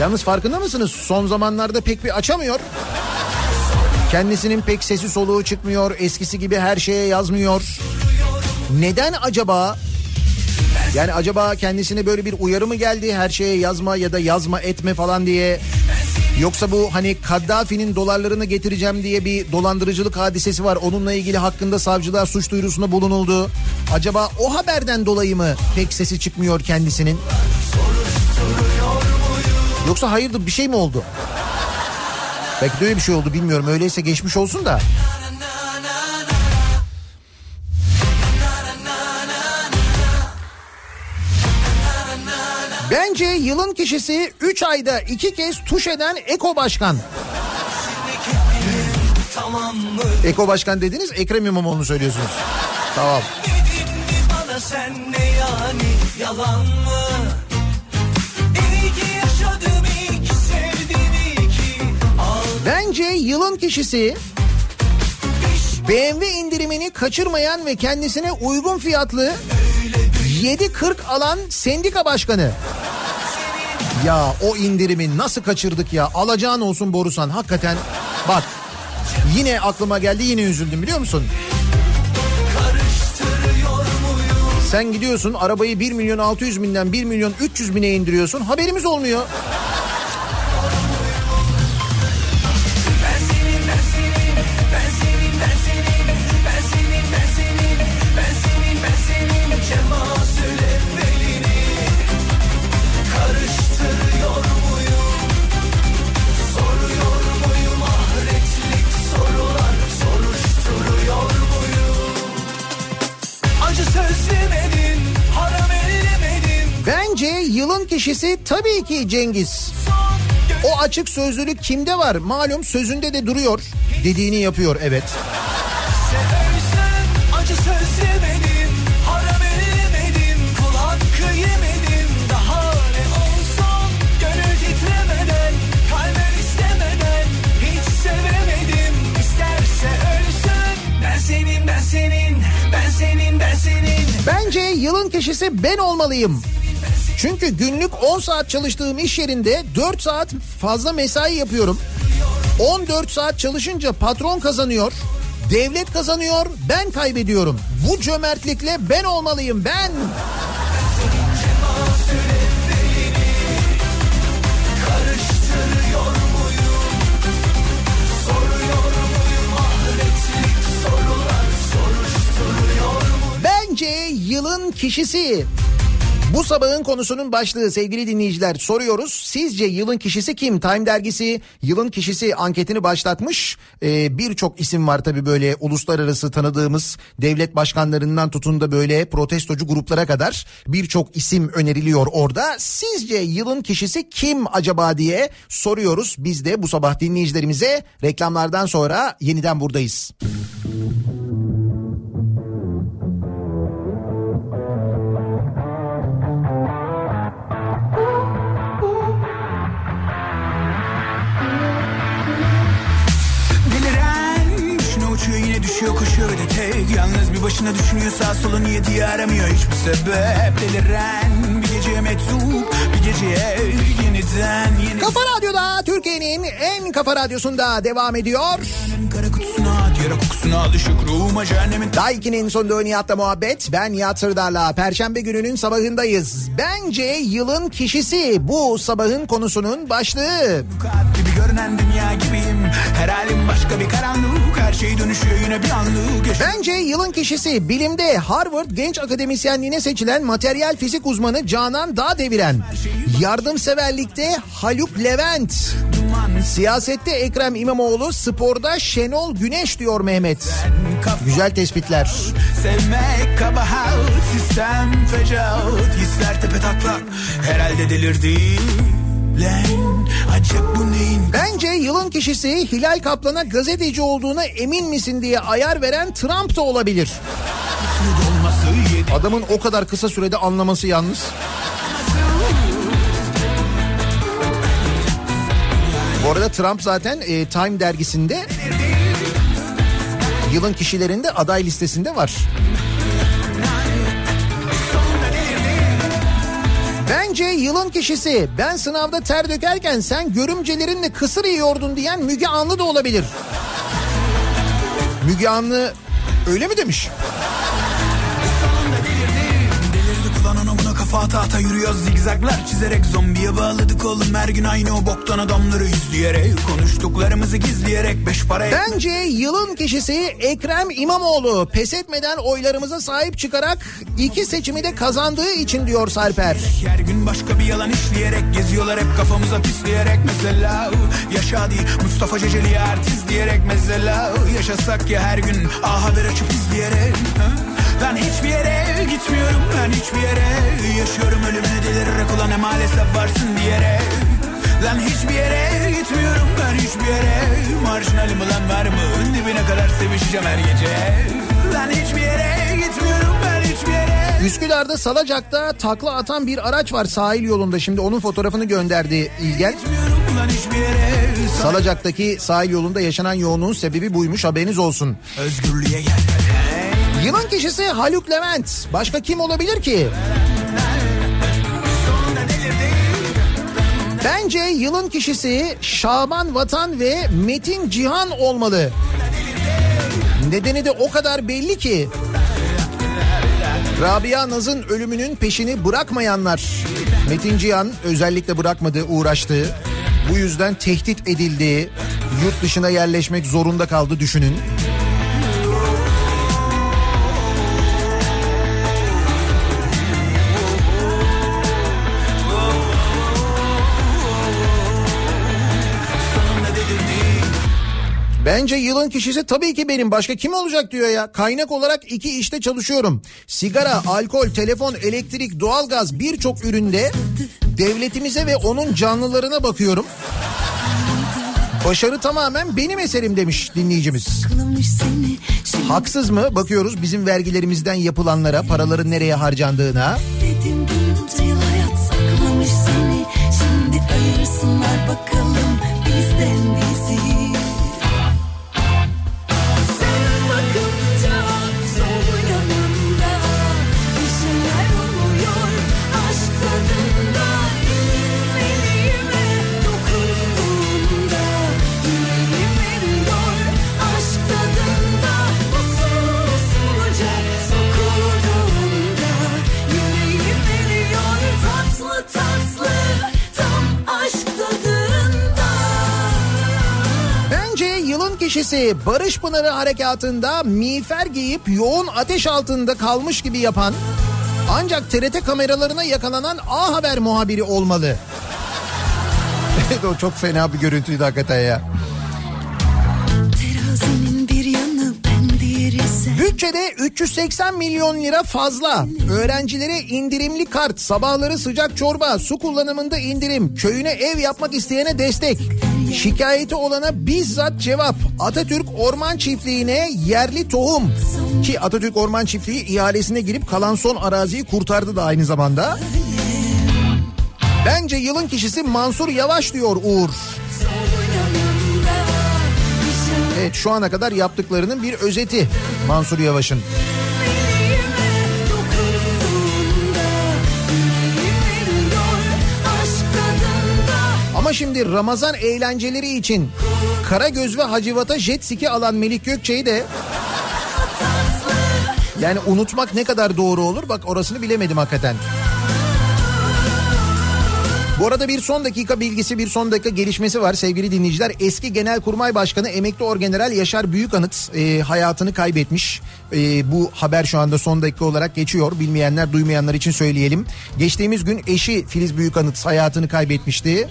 Yalnız farkında mısınız? Son zamanlarda pek bir açamıyor. Kendisinin pek sesi soluğu çıkmıyor. Eskisi gibi her şeye yazmıyor. Neden acaba? Yani acaba kendisine böyle bir uyarı mı geldi? Her şeye yazma ya da yazma etme falan diye. Yoksa bu hani Kaddafi'nin dolarlarını getireceğim diye bir dolandırıcılık hadisesi var. Onunla ilgili hakkında savcılığa suç duyurusunda bulunuldu. Acaba o haberden dolayı mı pek sesi çıkmıyor kendisinin? Yoksa hayırdır bir şey mi oldu? Belki de öyle bir şey oldu, bilmiyorum. Öyleyse geçmiş olsun da. Bence yılın kişisi 3 ayda 2 kez tuş eden Eko Başkan. Eko Başkan dediniz, Ekrem İmamoğlu'nu söylüyorsunuz. Tamam. Dedin mi bana sen ne yani, yalan mı? Dedi ki yaşadım iki, sevdim iki. Bence yılın kişisi BMW indirimini kaçırmayan ve kendisine uygun fiyatlı 7.40 alan sendika başkanı. Ya o indirimi nasıl kaçırdık ya? Alacağın olsun Borusan, hakikaten. Bak yine aklıma geldi, yine üzüldüm biliyor musun? Sen gidiyorsun arabayı 1.600.000'den 1.300.000'e indiriyorsun, haberimiz olmuyor. Bence yılın kişisi tabii ki Cengiz. O açık sözlülük kimde var? Malum sözünde de duruyor. Dediğini yapıyor, evet. Bence yılın kişisi ben olmalıyım. Çünkü günlük 10 saat çalıştığım iş yerinde 4 saat fazla mesai yapıyorum. 14 saat çalışınca patron kazanıyor, devlet kazanıyor, ben kaybediyorum. Bu cömertlikle ben olmalıyım, ben. Bence yılın kişisi. Bu sabahın konusunun başlığı sevgili dinleyiciler, soruyoruz. Sizce yılın kişisi kim? Time dergisi yılın kişisi anketini başlatmış. Birçok isim var tabii, böyle uluslararası tanıdığımız devlet başkanlarından tutun da böyle protestocu gruplara kadar birçok isim öneriliyor orada. Sizce yılın kişisi kim acaba diye soruyoruz. Biz de bu sabah dinleyicilerimize reklamlardan sonra yeniden buradayız. Yokuş yokuş öyle tek, yalnız bir başına düşünüyor, sağ sola niye diye aramıyor hiçbir sebep. Deliren bir geceye mektup, bir geceye yeniden yeni... Kafa Radyo'da, Türkiye'nin en kafa radyosunda devam ediyor. Kara kutusuna, diğer kokusuna alışık ruhuma cehennemin... Daiki'nin sonunda Nihat'la Muhabbet, ben Nihat Sırdar'la Perşembe gününün sabahındayız. Bence yılın kişisi bu sabahın konusunun başlığı. Kat gibi görünen dünya gibiyim, her halim başka bir karanlık, her şey dönüşüyor yine bir anlık. Bence yılın kişisi bilimde Harvard Genç Akademisyenliğine seçilen materyal fizik uzmanı Canan Dağdeviren, yardımseverlikte Haluk Levent, siyasette Ekrem İmamoğlu, sporda Şenol Güneş diyor Mehmet. Güzel tespitler. Sevmek kabahat, sistem fecaat, hisler tepe taklak, herhalde delirdim. Bence yılın kişisi Hilal Kaplan'a gazeteci olduğuna emin misin diye ayar veren Trump da olabilir. Adamın o kadar kısa sürede anlaması yalnız. Bu arada Trump zaten Time dergisinde yılın kişilerinde aday listesinde var. Bence yılın kişisi ben sınavda ter dökerken sen görümcelerinle kısır yiyordun diyen Müge Anlı da olabilir. Müge Anlı öyle mi demiş? Fata ata yürüyor zigzaglar çizerek, zombiye bağladık oğlum her gün aynı o boktan adamları izleyerek, konuştuklarımızı gizleyerek beş paraya... Bence yılın kişisi Ekrem İmamoğlu, pes etmeden oylarımıza sahip çıkarak iki seçimi de kazandığı için diyor Sarper. Her gün başka bir yalan işleyerek geziyorlar hep kafamıza pisleyerek, mesela yaşa değil Mustafa Ceceli'ye artist diyerek, mesela yaşasak ya her gün A Haber açıp izleyerek. Ben hiçbir yere gitmiyorum, ben hiçbir yere yaşıyorum, ölümüne delirerek ulan maalesef varsın diyerek. Lan hiçbir yere gitmiyorum, ben hiçbir yere marjinalim ulan var mı? Ön dibine kadar sevişeceğim her gece. Lan hiçbir yere gitmiyorum, ben hiçbir yere. Üsküdar'da Salacak'ta takla atan bir araç var sahil yolunda, şimdi onun fotoğrafını gönderdi İlgen. Salacak'taki sahil yolunda yaşanan yoğunluğun sebebi buymuş, haberiniz olsun. Özgürlüğe gel. Yılın kişisi Haluk Levent. Başka kim olabilir ki? Bence yılın kişisi Şaban Vatan ve Metin Cihan olmalı. Nedeni de o kadar belli ki. Rabia Naz'ın ölümünün peşini bırakmayanlar. Metin Cihan özellikle bırakmadı, uğraştı. Bu yüzden tehdit edildi. Yurt dışına yerleşmek zorunda kaldı, düşünün. Bence yılın kişisi tabii ki benim, başka kim olacak diyor ya. Kaynak olarak iki işte çalışıyorum. Sigara, alkol, telefon, elektrik, doğalgaz, birçok üründe devletimize ve onun canlılarına bakıyorum. Başarı tamamen benim eserim demiş dinleyicimiz. Haksız mı? Bakıyoruz bizim vergilerimizden yapılanlara, paraların nereye harcandığına. Dedim bunca yıl hayat saklamış seni. Şimdi ayırsınlar bakalım bizden bizi. Kişisi Barış Pınarı harekatında miğfer giyip yoğun ateş altında kalmış gibi yapan ancak TRT kameralarına yakalanan A Haber muhabiri olmalı. Evet, o çok fena bir görüntüydü hakikaten ya. Bütçede 380 milyon lira fazla. Öğrencilere indirimli kart, sabahları sıcak çorba, su kullanımında indirim, köyüne ev yapmak isteyene destek. Şikayeti olana bizzat cevap. Atatürk Orman Çiftliği'ne yerli tohum. Ki Atatürk Orman Çiftliği ihalesine girip kalan son araziyi kurtardı da aynı zamanda. Bence yılın kişisi Mansur Yavaş diyor Uğur. Evet, şu ana kadar yaptıklarının bir özeti Mansur Yavaş'ın. Ama şimdi Ramazan eğlenceleri için Karagöz ve Hacivat'a jet ski alan Melik Gökçe'yi de... Yani unutmak ne kadar doğru olur? Bak, orasını bilemedim hakikaten. Bu arada bir son dakika bilgisi, bir son dakika gelişmesi var sevgili dinleyiciler. Eski Genelkurmay Başkanı emekli Orgeneral Yaşar Büyükanıt hayatını kaybetmiş. Bu haber şu anda son dakika olarak geçiyor. Bilmeyenler, duymayanlar için söyleyelim. Geçtiğimiz gün eşi Filiz Büyükanıt hayatını kaybetmişti.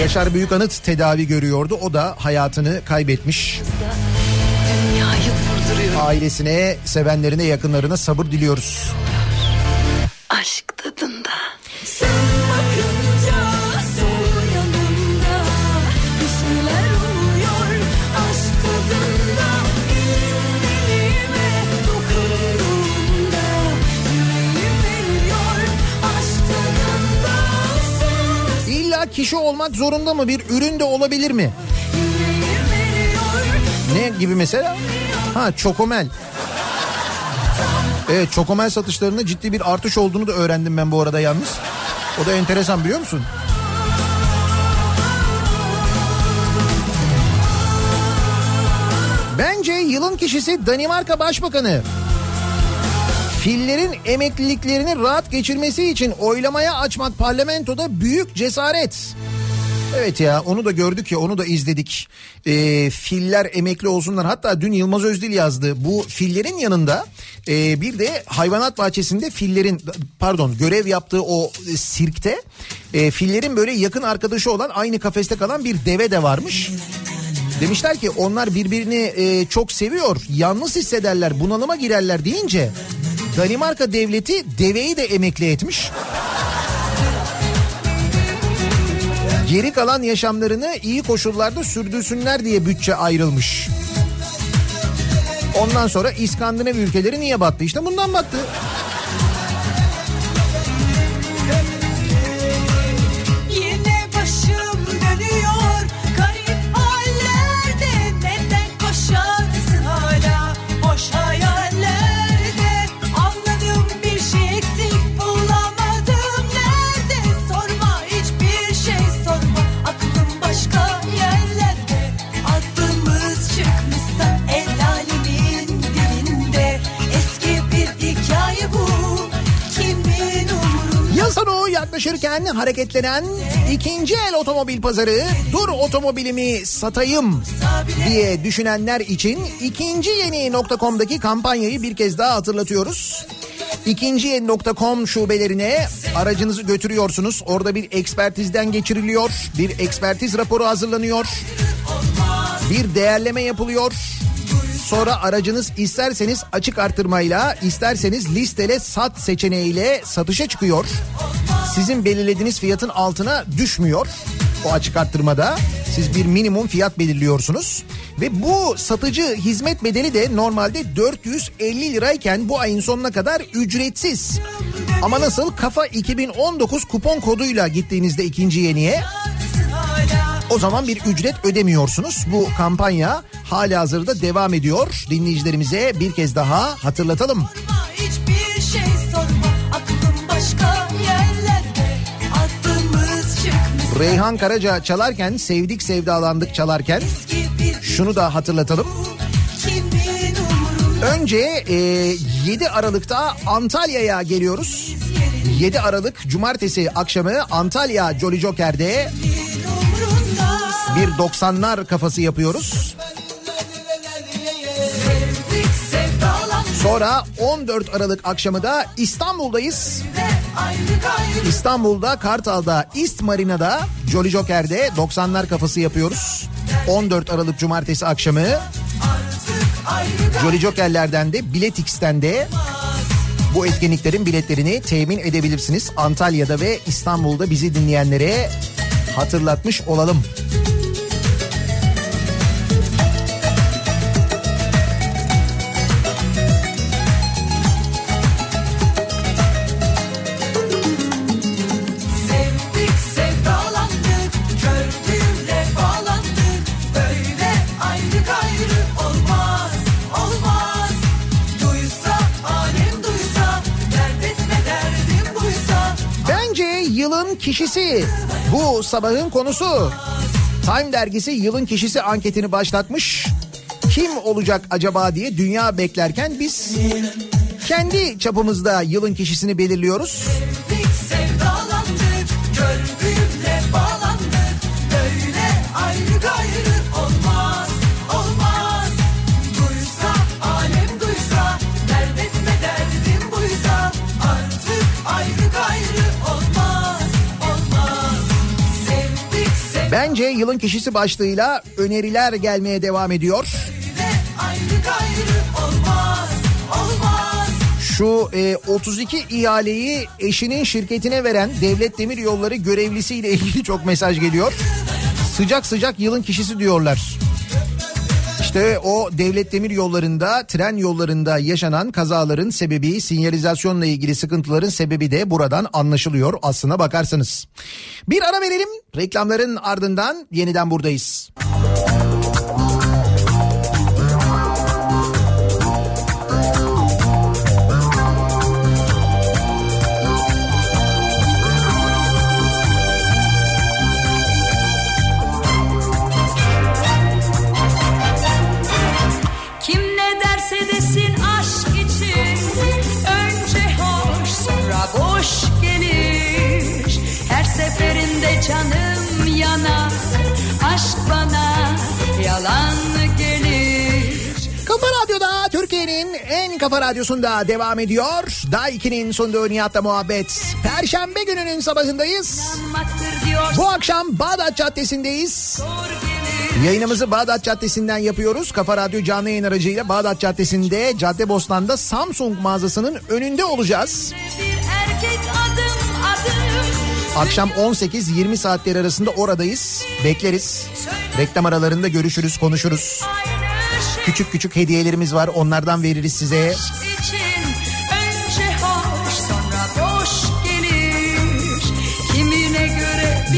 Yaşar Büyükanıt tedavi görüyordu. O da hayatını kaybetmiş. Ailesine, sevenlerine, yakınlarına sabır diliyoruz. Aşk tadında. Sen bakınca sol yanımda bir şeyler oluyor. Aşk tadında dilime dokunduğunda yüreğim eriyor. Aşk tadında. İlla kişi olmak zorunda mı? Bir ürün de olabilir mi? Ne gibi mesela? Ha, Çokomel. Evet, Çokomel satışlarında ciddi bir artış olduğunu da öğrendim ben bu arada yalnız. O da enteresan, biliyor musun? Bence yılın kişisi Danimarka Başbakanı. Fillerin emekliliklerini rahat geçirmesi için oylamaya açmak parlamentoda büyük cesaret. Evet ya, onu da gördük ya, onu da izledik. Filler emekli olsunlar. Hatta dün Yılmaz Özdil yazdı. Bu fillerin yanında bir de hayvanat bahçesinde fillerin, pardon, görev yaptığı o sirkte fillerin böyle yakın arkadaşı olan, aynı kafeste kalan bir deve de varmış. Demişler ki onlar birbirini çok seviyor, yalnız hissederler, bunalıma girerler deyince Danimarka devleti deveyi de emekli etmiş. Geri kalan yaşamlarını iyi koşullarda sürdürsünler diye bütçe ayrılmış. Ondan sonra İskandinav ülkeleri niye battı? İşte bundan battı. Yine başım dönüyor, garip hallerde. Neden koşarsın hala boş hayallerde? Anladım, bir şey eksik, bulamadım nerede? Sorma, hiçbir şey sorma, aklım başka yerlerde. Aklımız çıkmışsa el alemin dilinde. Eski bir hikaye bu, kimin umurunda? Yıl sonu yaklaşırken hareketlenen ikinci el otomobil pazarı, dur otomobilimi satayım diye düşünenler için ikinciyeni.com'daki kampanyayı bir kez daha hatırlatıyoruz. İkinciyeni.com şubelerine aracınızı götürüyorsunuz. Orada bir ekspertizden geçiriliyor. Bir ekspertiz raporu hazırlanıyor. Bir değerleme yapılıyor. Sonra aracınız isterseniz açık artırmayla, isterseniz listele sat seçeneğiyle satışa çıkıyor. Sizin belirlediğiniz fiyatın altına düşmüyor o açık artırmada. Siz bir minimum fiyat belirliyorsunuz. Ve bu satıcı hizmet bedeli de normalde 450 lirayken bu ayın sonuna kadar ücretsiz. Ama nasıl? Kafa 2019 kupon koduyla gittiğinizde ikinci yeniye, o zaman bir ücret ödemiyorsunuz. Bu kampanya halihazırda devam ediyor. Dinleyicilerimize bir kez daha hatırlatalım. Sorma, hiçbir şey sorma, aklım başka yerlerde, aklımız çıkmış. Reyhan Karaca çalarken, sevdik sevdalandık çalarken şunu da hatırlatalım. Önce 7 Aralık'ta Antalya'ya geliyoruz. 7 Aralık Cumartesi akşamı Antalya Jolly Joker'de bir 90'lar kafası yapıyoruz. Sonra 14 Aralık akşamı da İstanbul'dayız. İstanbul'da, Kartal'da, İst Marina'da, Jolly Joker'de 90'lar kafası yapıyoruz. 14 Aralık Cumartesi akşamı Jolly Joker'lerden de Biletix'ten de bu etkinliklerin biletlerini temin edebilirsiniz. Antalya'da ve İstanbul'da bizi dinleyenlere hatırlatmış olalım. Sevdik, sevdalandık, gördüğümle bağlandık, böyle kişisi bu sabahın konusu. Time dergisi yılın kişisi anketini başlatmış. Kim olacak acaba diye dünya beklerken biz kendi çapımızda yılın kişisini belirliyoruz. Bence yılın kişisi başlığıyla öneriler gelmeye devam ediyor. Şu 32 ihaleyi eşinin şirketine veren Devlet Demiryolları görevlisiyle ilgili çok mesaj geliyor. Sıcak sıcak yılın kişisi diyorlar. İşte o Devlet Demiryolları'nda, tren yollarında yaşanan kazaların sebebi, sinyalizasyonla ilgili sıkıntıların sebebi de buradan anlaşılıyor aslına bakarsanız. Bir ara verelim, reklamların ardından yeniden buradayız. Canım yana, aşk bana yalan gelir. Kafa Radyo'da, Türkiye'nin en kafa radyosunda devam ediyor. Day 2'nin sunduğu Nihat'la Muhabbet. Perşembe gününün sabahındayız. Bu akşam Bağdat Caddesi'ndeyiz. Yayınımızı Bağdat Caddesi'nden yapıyoruz. Kafa Radyo canlı yayın aracıyla Bağdat Caddesi'nde, Caddebostan'da Samsung mağazasının önünde olacağız. Akşam 18-20 saatleri arasında oradayız. Bekleriz. Reklam aralarında görüşürüz, konuşuruz. Küçük küçük hediyelerimiz var. Onlardan veririz size.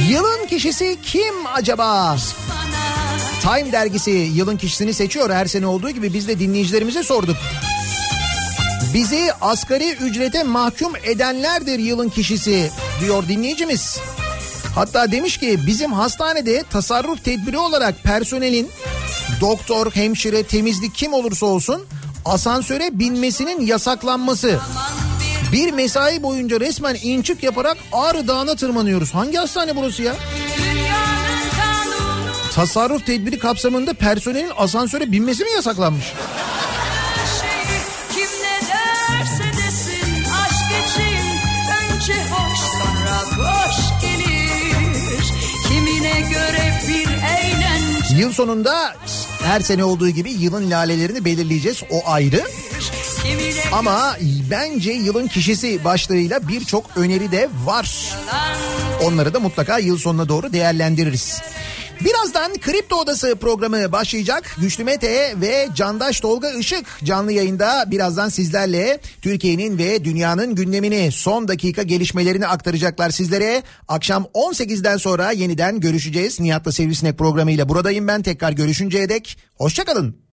Yılın kişisi kim acaba? Time dergisi yılın kişisini seçiyor. Her sene olduğu gibi biz de dinleyicilerimize sorduk. Bizi asgari ücrete mahkum edenlerdir yılın kişisi diyor dinleyicimiz. Hatta demiş ki bizim hastanede tasarruf tedbiri olarak personelin doktor, hemşire, temizlik kim olursa olsun asansöre binmesinin yasaklanması. Bir mesai boyunca resmen inçik yaparak Ağrı Dağı'na tırmanıyoruz. Hangi hastane burası ya? Tasarruf tedbiri kapsamında personelin asansöre binmesi mi yasaklanmış? Yıl sonunda her sene olduğu gibi yılın lalelerini belirleyeceğiz, o ayrı. Ama bence yılın kişisi başlığıyla birçok öneri de var. Onları da mutlaka yıl sonuna doğru değerlendiririz. Birazdan Kripto Odası programı başlayacak. Güçlü Mete ve Candaş Tolga Işık canlı yayında birazdan sizlerle Türkiye'nin ve dünyanın gündemini, son dakika gelişmelerini aktaracaklar sizlere. Akşam 18'den sonra yeniden görüşeceğiz. Nihat'la Sevrisinek programıyla buradayım ben, tekrar görüşünceye dek. Hoşçakalın.